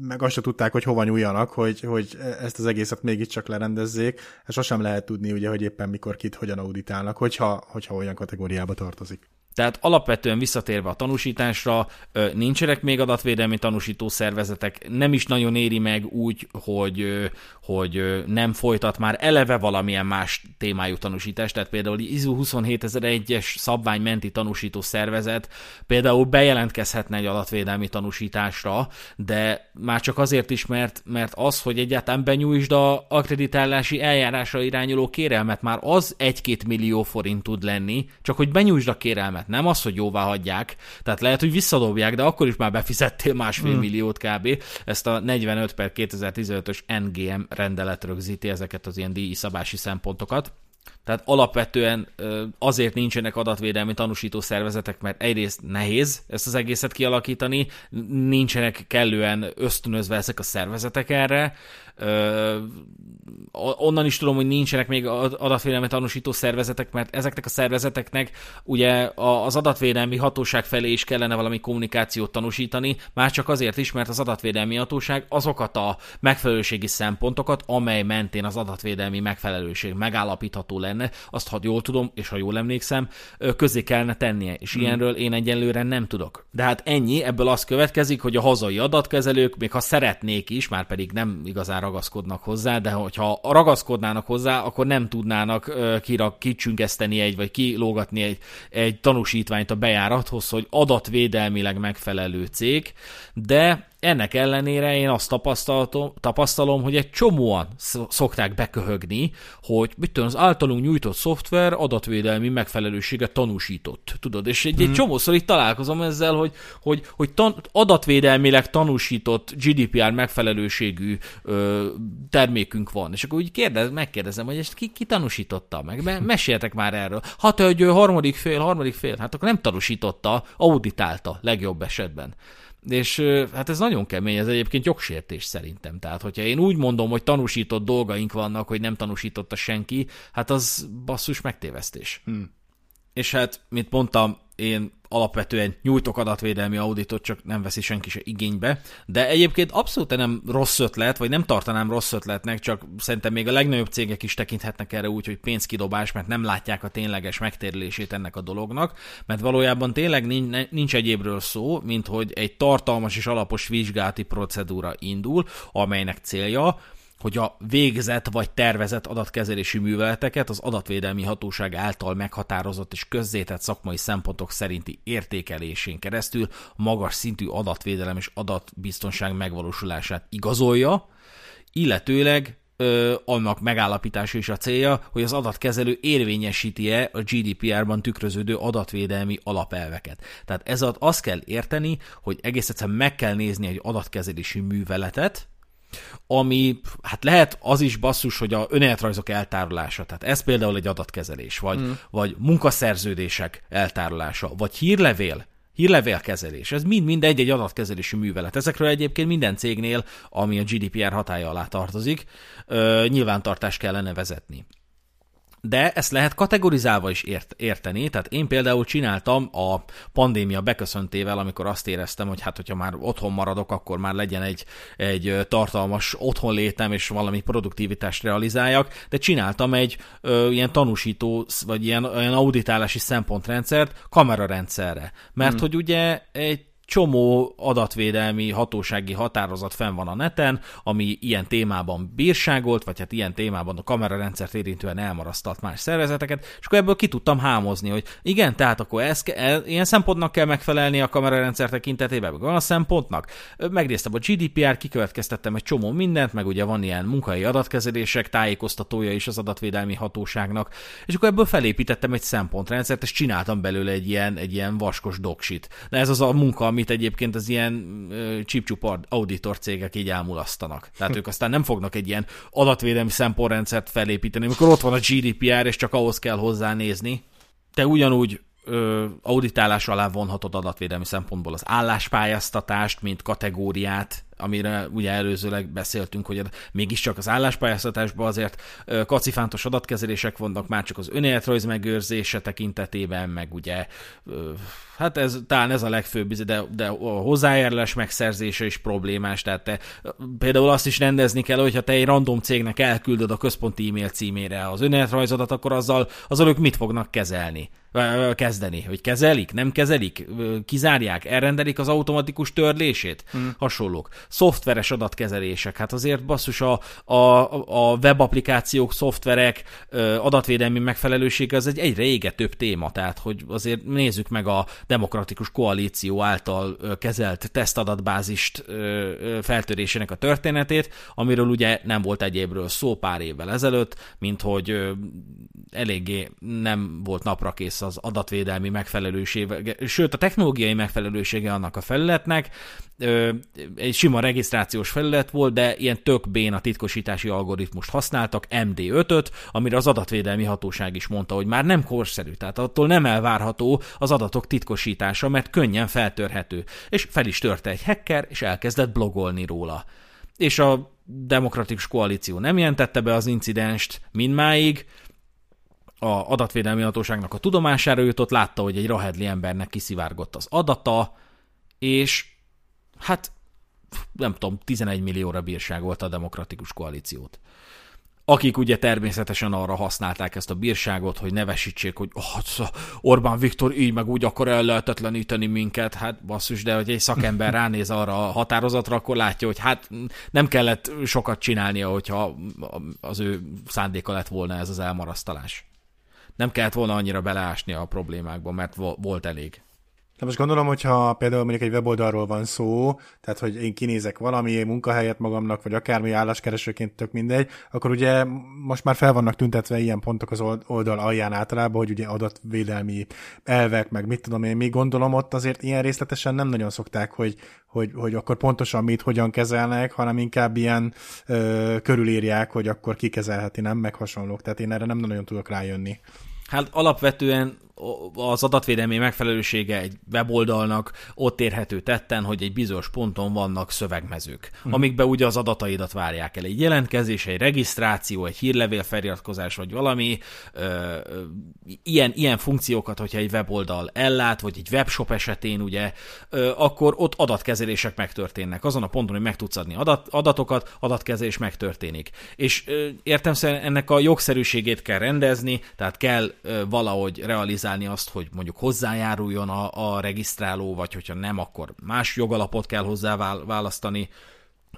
meg azt se tudták, hogy hova nyúljanak, hogy, hogy ezt az egészet mégiscsak lerendezzék, és sosem lehet tudni, ugye, hogy éppen mikor kit hogyan auditálnak, hogyha, hogyha olyan kategóriába tartozik. Tehát alapvetően visszatérve a tanúsításra, nincsenek még adatvédelmi tanúsító szervezetek, nem is nagyon éri meg úgy, hogy, hogy nem folytat már eleve valamilyen más témájú tanúsítást, tehát például i es o huszonhétezer-egyes szabványmenti tanúsító szervezet például bejelentkezhetne egy adatvédelmi tanúsításra, de már csak azért is, mert, mert az, hogy egyáltalán benyújtsd a akreditálási eljárásra irányuló kérelmet, már az egy-két millió forint tud lenni, csak hogy benyújtsd a kérelmet. Nem az, hogy jóvá hagyják, tehát lehet, hogy visszadobják, de akkor is már befizettél másfél hmm. milliót kb. Ezt a negyvenöt per kétezer-tizenötös en gé em rendelet rögzíti ezeket az ilyen díjiszabási szempontokat. Tehát alapvetően azért nincsenek adatvédelmi tanúsító szervezetek, mert egyrészt nehéz ezt az egészet kialakítani, nincsenek kellően ösztönözve ezek a szervezetek erre. Onnan is tudom, hogy nincsenek még adatvédelmi tanúsító szervezetek, mert ezeknek a szervezeteknek ugye az adatvédelmi hatóság felé is kellene valami kommunikációt tanúsítani, már csak azért is, mert az adatvédelmi hatóság azokat a megfelelőségi szempontokat, amely mentén az adatvédelmi megfelelőség megállapítható lenne, azt, ha jól tudom, és ha jól emlékszem, közé kellene tennie, és hmm. ilyenről én egyelőre nem tudok. De hát ennyi, ebből az következik, hogy a hazai adatkezelők, még ha szeretnék is, már pedig nem igazán ragaszkodnak hozzá, de hogyha ragaszkodnának hozzá, akkor nem tudnának kirak, kicsüngeszteni egy, vagy kilógatni egy, egy tanúsítványt a bejárathoz, hogy adatvédelmileg megfelelő cég, de ennek ellenére én azt tapasztalom, hogy egy csomóan szokták beköhögni, hogy mit tudom, az általunk nyújtott szoftver adatvédelmi megfelelőséget tanúsított. Tudod, és egy, hmm. egy csomószor itt találkozom ezzel, hogy, hogy, hogy tan, adatvédelmileg tanúsított gé dé pé er megfelelőségű ö, termékünk van. És akkor úgy kérdez, megkérdezem, hogy ezt ki, ki tanúsította meg? Meséltek már erről. Hát, hogy harmadik fél, harmadik fél, hát akkor nem tanúsította, auditálta legjobb esetben. És hát ez nagyon kemény, ez egyébként jogsértés szerintem. Tehát, hogyha én úgy mondom, hogy tanúsított dolgaink vannak, hogy nem tanúsította senki, hát az basszus megtévesztés. Hmm. És hát, mint mondtam, én alapvetően nyújtok adatvédelmi auditot, csak nem veszi senki se igénybe, de egyébként abszolút nem rossz ötlet, vagy nem tartanám rossz ötletnek, csak szerintem még a legnagyobb cégek is tekinthetnek erre úgy, hogy pénzkidobás, mert nem látják a tényleges megtérülését ennek a dolognak, mert valójában tényleg nincs egyébről szó, mint hogy egy tartalmas és alapos vizsgálati procedúra indul, amelynek célja, hogy a végzett vagy tervezett adatkezelési műveleteket az adatvédelmi hatóság által meghatározott és közzétett szakmai szempontok szerinti értékelésén keresztül magas szintű adatvédelem és adatbiztonság megvalósulását igazolja, illetőleg ö, annak megállapítása is a célja, hogy az adatkezelő érvényesíti-e a gé dé pé er-ban tükröződő adatvédelmi alapelveket. Tehát ez azt kell érteni, hogy egész egyszerűen meg kell nézni egy adatkezelési műveletet, ami, hát lehet az is basszus, hogy a önéletrajzok eltárolása, tehát ez például egy adatkezelés, vagy, mm. vagy munkaszerződések eltárolása, vagy hírlevél, hírlevélkezelés, ez mind-mind egy-egy adatkezelési művelet. Ezekről egyébként minden cégnél, ami a gé dé pé er hatálya alá tartozik, nyilvántartást kellene vezetni. De ezt lehet kategorizálva is ért- érteni, tehát én például csináltam a pandémia beköszöntével, amikor azt éreztem, hogy hát, hogyha már otthon maradok, akkor már legyen egy, egy tartalmas otthonlétem, és valami produktivitást realizáljak, de csináltam egy ö, ilyen tanúsító, vagy ilyen, ilyen auditálási szempontrendszert kamerarendszerre, mert hmm. hogy ugye egy csomó adatvédelmi hatósági határozat fenn van a neten, ami ilyen témában bírságolt, vagy hát ilyen témában a kamerarendszert érintően elmarasztalt más szervezeteket, és akkor ebből ki tudtam hámozni, hogy igen, tehát akkor ez, ez, ilyen szempontnak kell megfelelni a kamerarendszer tekintetében, meg olyan szempontnak. Megnéztem a gé dé pé er, kikövetkeztettem egy csomó mindent, meg ugye van ilyen munkai adatkezelések, tájékoztatója is az adatvédelmi hatóságnak, és akkor ebből felépítettem egy szempontrendszert, és csináltam belőle egy ilyen, egy ilyen vaskos doksit. De ez az a munka, amit egyébként az ilyen ö, csipcsup auditor cégek így elmulasztanak. Tehát ők aztán nem fognak egy ilyen adatvédelmi szempontrendszert felépíteni, amikor ott van a gé dé pé er, és csak ahhoz kell hozzánézni. Te ugyanúgy ö, auditálás alá vonhatod adatvédelmi szempontból az álláspályáztatást, mint kategóriát, amire ugye előzőleg beszéltünk, hogy mégiscsak az álláspályáztatásban azért kacifántos adatkezelések vannak, már csak az önéletrajz megőrzése tekintetében, meg ugye, hát ez, talán ez a legfőbb, de, de a hozzájárulás megszerzése is problémás, tehát te például azt is rendezni kell, hogyha te egy random cégnek elküldöd a központi e-mail címére az önéletrajzodat, akkor azzal, azzal ők mit fognak kezelni, kezdeni, hogy kezelik, nem kezelik, kizárják, elrendelik az automatikus törlését, hmm. hasonlók. Szoftveres adatkezelések, hát azért basszus a, a, a webapplikációk, szoftverek, adatvédelmi megfelelősége az egy egyre égetőbb téma, tehát hogy azért nézzük meg a Demokratikus Koalíció által kezelt tesztadatbázist feltörésének a történetét, amiről ugye nem volt egyébről szó pár évvel ezelőtt, mint hogy eléggé nem volt naprakész az adatvédelmi megfelelősége, sőt a technológiai megfelelősége annak a felületnek, egy sima regisztrációs felület volt, de ilyen tök béna titkosítási algoritmust használtak, em dé ötöt, amire az adatvédelmi hatóság is mondta, hogy már nem korszerű, tehát attól nem elvárható az adatok titkosítása, mert könnyen feltörhető. És fel is törte egy hacker, és elkezdett blogolni róla. És a Demokratikus Koalíció nem jelentette be az incidenst mindmáig, a adatvédelmi hatóságnak a tudomására jutott, látta, hogy egy rahedli embernek kiszivárgott az adata, és hát nem tudom, tizenegy millióra bírságolta a Demokratikus Koalíciót. Akik ugye természetesen arra használták ezt a bírságot, hogy nevesítsék, hogy oh, Orbán Viktor így meg úgy akar ellehetetleníteni minket, hát basszus, de hogy egy szakember ránéz arra a határozatra, akkor látja, hogy hát nem kellett sokat csinálnia, hogyha az ő szándéka lett volna ez az elmarasztalás. Nem kellett volna annyira beleásnia a problémákba, mert volt elég. De most gondolom, hogyha például mondjuk egy weboldalról van szó, tehát hogy én kinézek valami munkahelyet magamnak, vagy akármi álláskeresőként, tök mindegy, akkor ugye most már fel vannak tüntetve ilyen pontok az oldal alján általában, hogy ugye adatvédelmi elvek, meg mit tudom én, mi gondolom ott azért ilyen részletesen nem nagyon szokták, hogy, hogy, hogy akkor pontosan mit, hogyan kezelnek, hanem inkább ilyen ö, körülírják, hogy akkor ki kezelheti, nem, meg hasonlók. Tehát én erre nem nagyon tudok rájönni. Hát alapvetően az adatvédelmi megfelelősége egy weboldalnak ott érhető tetten, hogy egy bizonyos ponton vannak szövegmezők, hmm. amikben ugye az adataidat várják el. Egy jelentkezés, egy regisztráció, egy hírlevél feliratkozás, vagy valami ö, ö, ilyen, ilyen funkciókat, hogyha egy weboldal ellát, vagy egy webshop esetén, ugye, ö, akkor ott adatkezelések megtörténnek. Azon a ponton, hogy meg tudsz adni adat, adatokat, adatkezelés megtörténik. És ö, értelemszerűen ennek a jogszerűségét kell rendezni, tehát kell ö, valahogy realizálni azt, hogy mondjuk hozzájáruljon a, a regisztráló, vagy hogyha nem, akkor más jogalapot kell hozzá választani,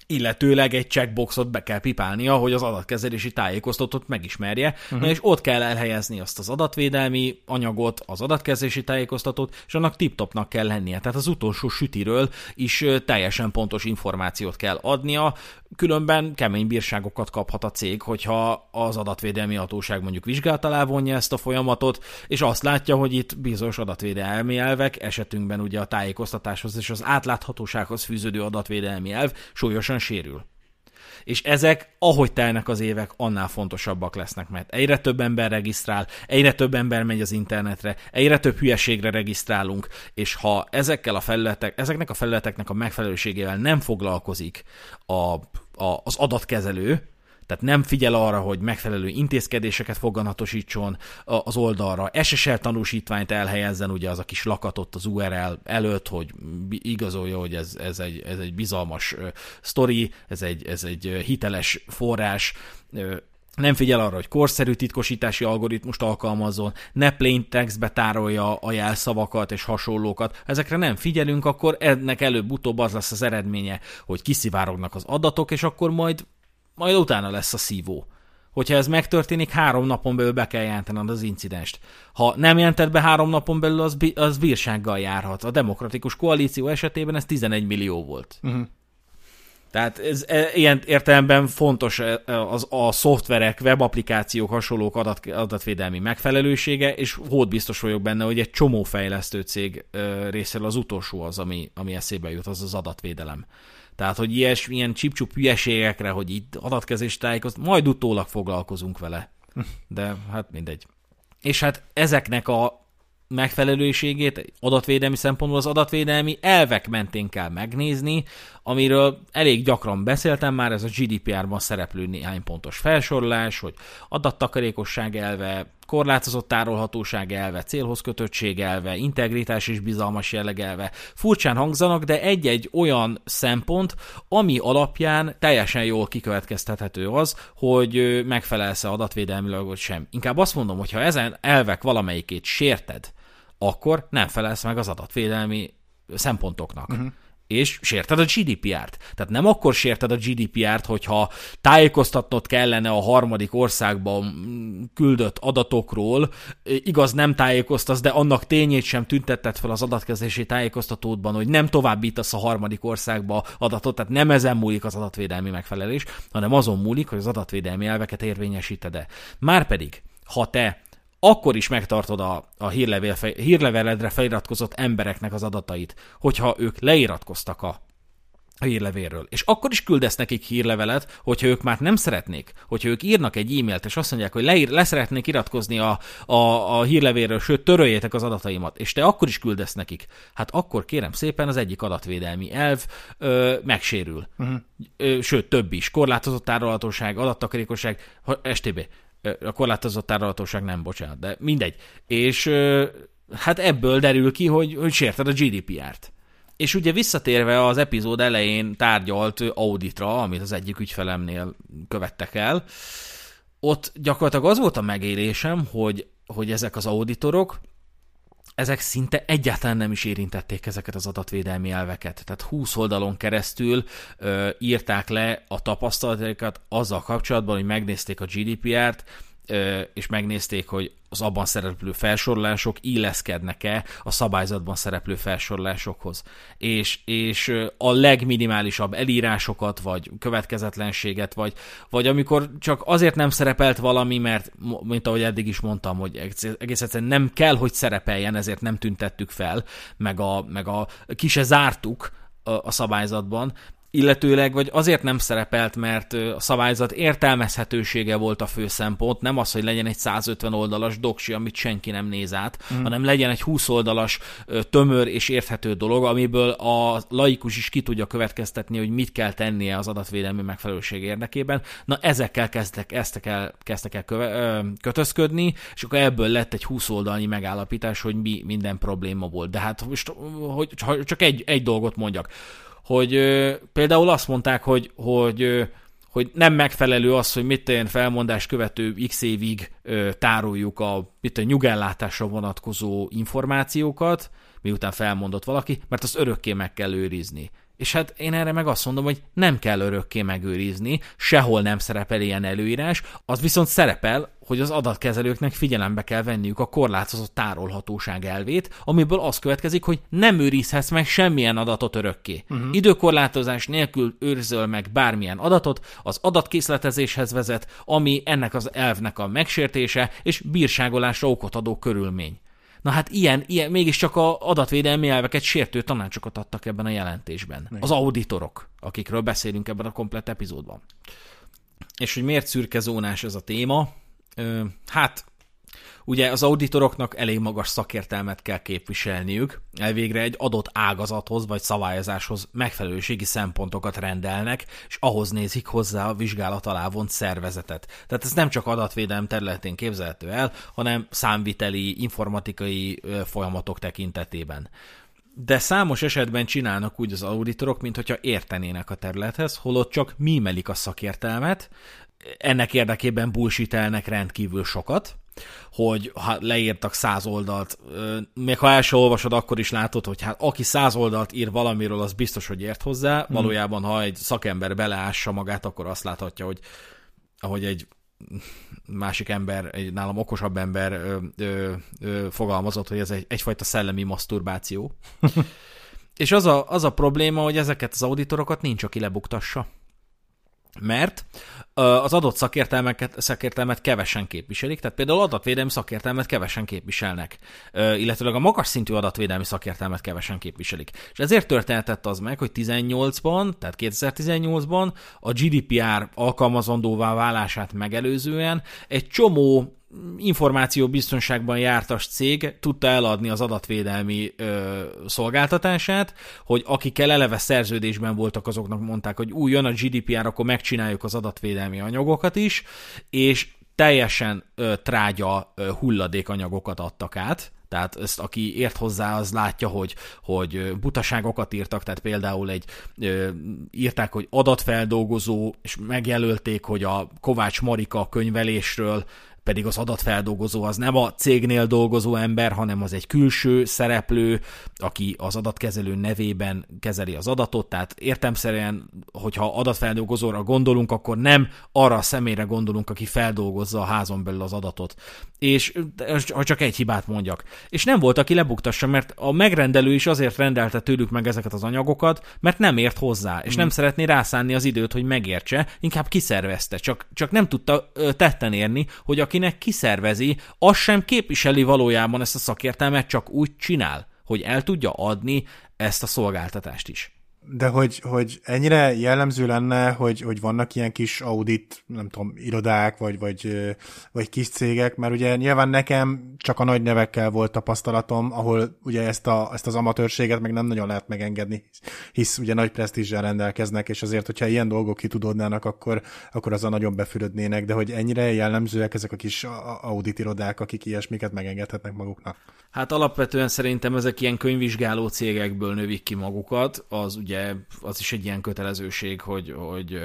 illetőleg egy checkboxot be kell pipálnia, hogy az adatkezelési tájékoztatót megismerje, uh-huh. Na és ott kell elhelyezni azt az adatvédelmi anyagot, az adatkezelési tájékoztatót, és annak tip-topnak kell lennie. Tehát az utolsó sütiről is teljesen pontos információt kell adnia, különben kemény bírságokat kaphat a cég, hogyha az adatvédelmi hatóság mondjuk vizsgálat alá vonja ezt a folyamatot, és azt látja, hogy itt bizonyos adatvédelmi elvek, esetünkben ugye a tájékoztatáshoz és az átláthatósághoz fűződő adatvédelmi elv súlyosan sérül. És ezek, ahogy telnek az évek, annál fontosabbak lesznek, mert egyre több ember regisztrál, egyre több ember megy az internetre, egyre több hülyeségre regisztrálunk, és ha ezekkel a felületek, ezeknek a felületeknek a megfelelőségével nem foglalkozik a A, az adatkezelő, tehát nem figyel arra, hogy megfelelő intézkedéseket foganatosítson az oldalra, es es el tanúsítványt elhelyezzen, ugye az a kis lakatott az u er el előtt, hogy igazolja, hogy ez, ez, egy, ez egy bizalmas sztori, ez egy, ez egy hiteles forrás, nem figyel arra, hogy korszerű titkosítási algoritmust alkalmazzon, ne plain textbe tárolja a jelszavakat és hasonlókat. Ezekre nem figyelünk, akkor ennek előbb-utóbb az lesz az eredménye, hogy kiszivárognak az adatok, és akkor majd, majd utána lesz a szívó. Hogyha ez megtörténik, három napon belül be kell jelentened az incidenst. Ha nem jelented be három napon belül, az, az bírsággal járhat. A Demokratikus Koalíció esetében ez tizenegy millió volt. Uh-huh. Tehát ez, e, ilyen értelemben fontos az, a szoftverek, webapplikációk, hasonlók adat, adatvédelmi megfelelősége, és hódbiztos vagyok benne, hogy egy csomó fejlesztő cég részéről az utolsó az, ami, ami eszébe jut, az az adatvédelem. Tehát, hogy ilyes, ilyen csipcsup hülyeségekre, hogy itt adatkezést tájékoztat, majd utólag foglalkozunk vele. De hát mindegy. És hát ezeknek a megfelelőségét adatvédelmi szempontból az adatvédelmi elvek mentén kell megnézni, amiről elég gyakran beszéltem már, ez a gé dé pé er-ban szereplő néhány pontos felsorolás, hogy adattakarékosság elve, korlátozott tárolhatóság elve, célhoz kötöttség elve, integritás és bizalmas jelleg elve. Furcsán hangzanak, de egy-egy olyan szempont, ami alapján teljesen jól kikövetkeztethető az, hogy megfelelsz-e adatvédelmileg, vagy sem. Inkább azt mondom, hogy ha ezen elvek valamelyikét sérted, akkor nem felelsz meg az adatvédelmi szempontoknak. Uh-huh. És sérted a gé dé pé er-t. Tehát nem akkor sérted a gé dé pé er-t, hogyha tájékoztatnod kellene a harmadik országban küldött adatokról, igaz, nem tájékoztasz, de annak tényét sem tüntetted fel az adatkezelési tájékoztatódban, hogy nem továbbítasz a harmadik országba adatot, tehát nem ezen múlik az adatvédelmi megfelelés, hanem azon múlik, hogy az adatvédelmi elveket érvényesíted-e. Márpedig, ha te akkor is megtartod a, a hírlevél, hírleveledre feliratkozott embereknek az adatait, hogyha ők leiratkoztak a hírlevélről. És akkor is küldesz nekik hírlevelet, hogyha ők már nem szeretnék, hogyha ők írnak egy e-mailt, és azt mondják, hogy leír, leszeretnék iratkozni a, a, a hírlevélről, sőt, töröljétek az adataimat, és te akkor is küldesz nekik. Hát akkor kérem szépen az egyik adatvédelmi elv ö, megsérül. Uh-huh. Ö, sőt, több is. Korlátozott tárolhatóság, adattakarékosság, stb. A korlátozott tárolhatóság nem, bocsánat, de mindegy. És hát ebből derül ki, hogy, hogy sérted a gé dé pé er-t. És ugye visszatérve az epizód elején tárgyalt auditra, amit az egyik ügyfelemnél követtek el, ott gyakorlatilag az volt a megélésem, hogy, hogy ezek az auditorok, ezek szinte egyáltalán nem is érintették ezeket az adatvédelmi elveket. Tehát húsz oldalon keresztül ö, írták le a tapasztalataikat azzal kapcsolatban, hogy megnézték a gé dé pé er-t, ö, és megnézték, hogy az abban szereplő felsorolások illeszkednek-e a szabályzatban szereplő felsorolásokhoz. És, és a legminimálisabb elírásokat, vagy következetlenséget, vagy, vagy amikor csak azért nem szerepelt valami, mert, mint ahogy eddig is mondtam, hogy egész egyszerűen nem kell, hogy szerepeljen, ezért nem tüntettük fel, meg a, meg a ki se zártuk a, a szabályzatban, illetőleg, vagy azért nem szerepelt, mert a szabályzat értelmezhetősége volt a fő szempont, nem az, hogy legyen egy százötven oldalas doksi, amit senki nem néz át, mm. hanem legyen egy húsz oldalas tömör és érthető dolog, amiből a laikus is ki tudja következtetni, hogy mit kell tennie az adatvédelmi megfelelőség érdekében. Na, ezekkel kezdtek, eztek el, kezdtek el köve, ö, kötözködni, és akkor ebből lett egy húsz oldalnyi megállapítás, hogy mi minden probléma volt. De hát most, hogy csak egy, egy dolgot mondjak, hogy ö, például azt mondták, hogy, hogy, ö, hogy nem megfelelő az, hogy mit olyan felmondás követő x évig ö, tároljuk a mit olyan nyugellátásra vonatkozó információkat, miután felmondott valaki, mert azt örökké meg kell őrizni. És hát én erre meg azt mondom, hogy nem kell örökké megőrizni, sehol nem szerepel ilyen előírás, az viszont szerepel, hogy az adatkezelőknek figyelembe kell venniük a korlátozott tárolhatóság elvét, amiből az következik, hogy nem őrizhetsz meg semmilyen adatot örökké. Uh-huh. Időkorlátozás nélkül őrzöl meg bármilyen adatot, az adatkészletezéshez vezet, ami ennek az elvnek a megsértése és bírságolásra okot adó körülmény. Na hát ilyen, ilyen mégiscsak az adatvédelmi elveket sértő tanácsokat adtak ebben a jelentésben. Még. Az auditorok, akikről beszélünk ebben a komplett epizódban. És hogy miért szürke zónás ez a téma? Ö, hát, ugye az auditoroknak elég magas szakértelmet kell képviselniük, elvégre egy adott ágazathoz vagy szabályozáshoz megfelelőségi szempontokat rendelnek, és ahhoz nézik hozzá a vizsgálat alá vont szervezetet. Tehát ez nem csak adatvédelem területén képzelhető el, hanem számviteli, informatikai folyamatok tekintetében. De számos esetben csinálnak úgy az auditorok, mintha értenének a területhez, holott csak mímelik a szakértelmet, ennek érdekében bullshitelnek rendkívül sokat, hogy ha leírtak száz oldalt, még ha első olvasod, akkor is látod, hogy hát aki száz oldalt ír valamiről, az biztos, hogy ért hozzá. Hmm. Valójában, ha egy szakember beleássa magát, akkor azt láthatja, hogy ahogy egy másik ember, egy nálam okosabb ember ö, ö, ö, fogalmazott, hogy ez egy, egyfajta szellemi maszturbáció. És az a, az a probléma, hogy ezeket az auditorokat nincs, aki lebuktassa. Mert az adott szakértelmet, szakértelmet kevesen képviselik, tehát például adatvédelmi szakértelmet kevesen képviselnek, illetőleg a magas szintű adatvédelmi szakértelmet kevesen képviselik. És ezért történhetett az meg, hogy tizennyolcban, tehát kétezer-tizennyolcban a gé dé pé er alkalmazandóvá válását megelőzően egy csomó információbiztonságban jártas cég tudta eladni az adatvédelmi ö, szolgáltatását, hogy akikkel eleve szerződésben voltak, azoknak mondták, hogy új, jön a gé dé pé er, akkor megcsináljuk az adatvédelmi anyagokat is, és teljesen ö, trágya ö, hulladékanyagokat adtak át. Tehát ezt, aki ért hozzá, az látja, hogy, hogy butaságokat írtak, tehát például egy írták, hogy adatfeldolgozó, és megjelölték, hogy a Kovács Marika könyvelésről, pedig az adatfeldolgozó az nem a cégnél dolgozó ember, hanem az egy külső szereplő, aki az adatkezelő nevében kezeli az adatot, tehát értelemszerűen, hogyha adatfeldolgozóra gondolunk, akkor nem arra a személyre gondolunk, aki feldolgozza a házon belül az adatot. És ha csak egy hibát mondjak. És nem volt, aki lebuktassa, mert a megrendelő is azért rendelte tőlük meg ezeket az anyagokat, mert nem ért hozzá, és hmm. nem szeretné rászánni az időt, hogy megértse, inkább kiszervezte, csak, csak nem tudta tetten érni, hogy a akinek kiszervezi, az sem képviseli valójában ezt a szakértelmet, csak úgy csinál, hogy el tudja adni ezt a szolgáltatást is. De hogy, hogy ennyire jellemző lenne, hogy, hogy vannak ilyen kis audit, nem tudom, irodák, vagy, vagy, vagy kis cégek, mert ugye nyilván nekem csak a nagy nevekkel volt tapasztalatom, ahol ugye ezt, a, ezt az amatőrséget meg nem nagyon lehet megengedni, hisz ugye nagy presztízsel rendelkeznek, és azért, hogyha ilyen dolgok kitudódnának, akkor, akkor azon nagyon befürödnének, de hogy ennyire jellemzőek ezek a kis audit irodák, akik ilyesmiket megengedhetnek maguknak. Hát alapvetően szerintem ezek ilyen könyvvizsgáló cégekből növik ki magukat, az ugye Ugye az is egy ilyen kötelezőség, hogy, hogy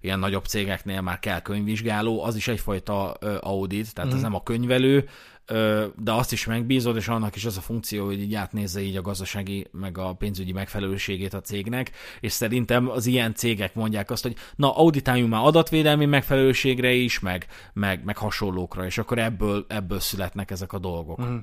ilyen nagyobb cégeknél már kell könyvvizsgáló, az is egyfajta audit, tehát mm. ez nem a könyvelő, de azt is megbízod, és annak is az a funkció, hogy így átnézze így a gazdasági, meg a pénzügyi megfelelőségét a cégnek, és szerintem az ilyen cégek mondják azt, hogy na, auditáljunk már adatvédelmi megfelelőségre is, meg, meg, meg hasonlókra, és akkor ebből, ebből születnek ezek a dolgok. Mm.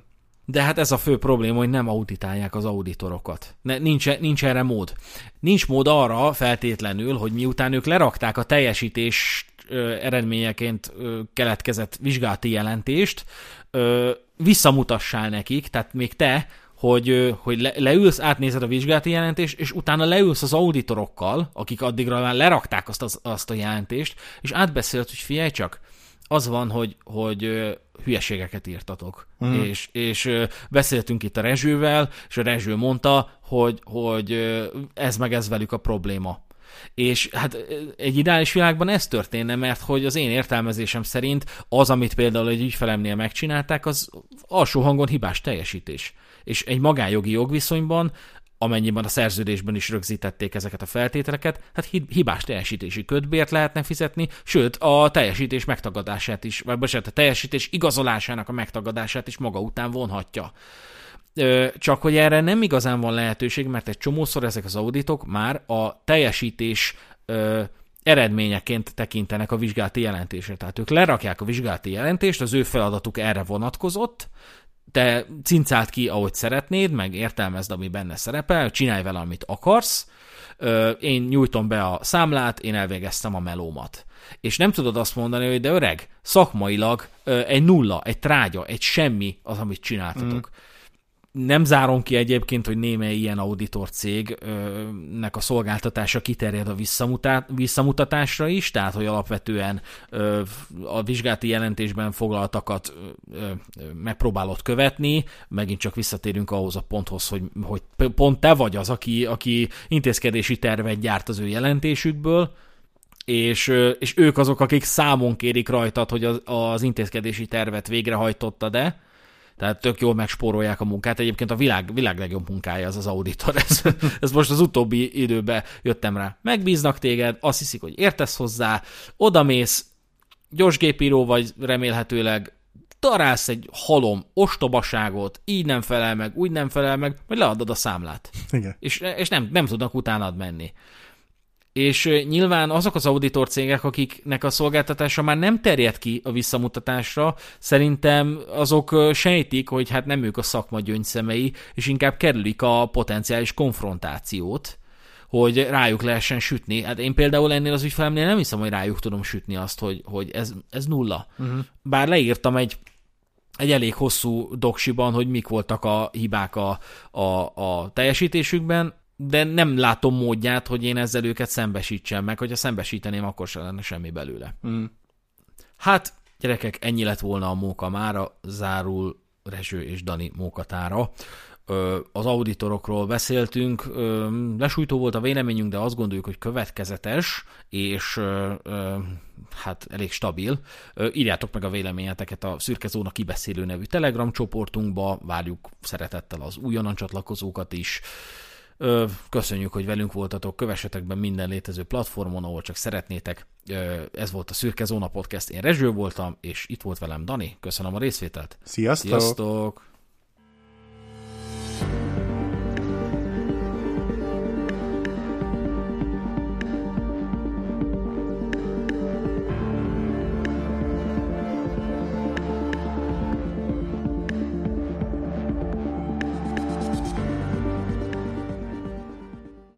De hát ez a fő probléma, hogy nem auditálják az auditorokat. Ne, nincs, nincs erre mód. Nincs mód arra feltétlenül, hogy miután ők lerakták a teljesítés ö, eredményeként ö, keletkezett vizsgálati jelentést, ö, visszamutassál nekik, tehát még te, hogy, hogy le, leülsz, átnézed a vizsgálati jelentést, és utána leülsz az auditorokkal, akik addigra már lerakták azt, az, azt a jelentést, és átbeszélsz, hogy figyelj csak, az van, hogy, hogy hülyeségeket írtatok. Mm. És, és beszéltünk itt a Rezsővel, és a Rezső mondta, hogy, hogy ez meg ez velük a probléma. És hát egy ideális világban ez történne, mert hogy az én értelmezésem szerint az, amit például egy ügyfelemnél megcsinálták, az alsó hangon hibás teljesítés. És egy magánjogi jogviszonyban, amennyiben a szerződésben is rögzítették ezeket a feltételeket, hát hibás teljesítési kötbért lehetne fizetni, sőt a teljesítés megtagadását is, vagy bocsánat, a teljesítés igazolásának a megtagadását is maga után vonhatja. Csak hogy erre nem igazán van lehetőség, mert egy csomószor ezek az auditok már a teljesítés eredményeként tekintenek a vizsgálati jelentésre. Tehát ők lerakják a vizsgálati jelentést, az ő feladatuk erre vonatkozott, te cincáld ki, ahogy szeretnéd, meg értelmezd, ami benne szerepel, csinálj vele, amit akarsz, én nyújtom be a számlát, én elvégeztem a melómat. És nem tudod azt mondani, hogy de öreg, szakmailag egy nulla, egy trágya, egy semmi az, amit csináltatok. Mm. Nem zárom ki egyébként, hogy némely ilyen auditor cégnek a szolgáltatása kiterjed a visszamutatásra is, tehát hogy alapvetően a vizsgálati jelentésben foglaltakat megpróbálod követni, megint csak visszatérünk ahhoz a ponthoz, hogy, hogy pont te vagy az, aki, aki intézkedési tervet gyárt az ő jelentésükből, És, és ők azok, akik számon kérik rajtad, hogy az, az intézkedési tervet végrehajtottad-e. Tehát tök jól megspórolják a munkát. Egyébként a világ, világ legjobb munkája az az auditor. Ez, ez most az utóbbi időben jöttem rá. Megbíznak téged, azt hiszik, hogy értesz hozzá, odamész, gyorsgépíró vagy remélhetőleg, darálsz egy halom ostobaságot, így nem felel meg, úgy nem felel meg, vagy leadod a számlát. Igen. És, és nem, nem tudnak utánad menni. És nyilván azok az auditor cégek, akiknek a szolgáltatása már nem terjed ki a visszamutatásra, szerintem azok sejtik, hogy hát nem ők a szakma gyöngyszemei, és inkább kerülik a potenciális konfrontációt, hogy rájuk lehessen sütni. Hát én például ennél az ügyfelemnél nem hiszem, hogy rájuk tudom sütni azt, hogy, hogy ez, ez nulla. Uh-huh. Bár leírtam egy, egy elég hosszú doksiban, hogy mik voltak a hibák a, a, a teljesítésükben, de nem látom módját, hogy én ezzel őket szembesítsem meg, hogyha szembesíteném, akkor sem lenne semmi belőle. Mm. Hát, gyerekek, ennyi lett volna a móka mára, zárul Rezső és Dani mókatára. Az auditorokról beszéltünk, lesújtó volt a véleményünk, de azt gondoljuk, hogy következetes, és hát elég stabil. Írjátok meg a véleményeteket a Szürke Zóna Kibeszélő nevű Telegram csoportunkba, várjuk szeretettel az újonnan csatlakozókat is. Köszönjük, hogy velünk voltatok, kövessetek be minden létező platformon, ahol csak szeretnétek. Ez volt a Szürke Zóna Podcast, én Rezső voltam, és itt volt velem Dani. Köszönöm a részvételt. Sziasztok! Sziasztok.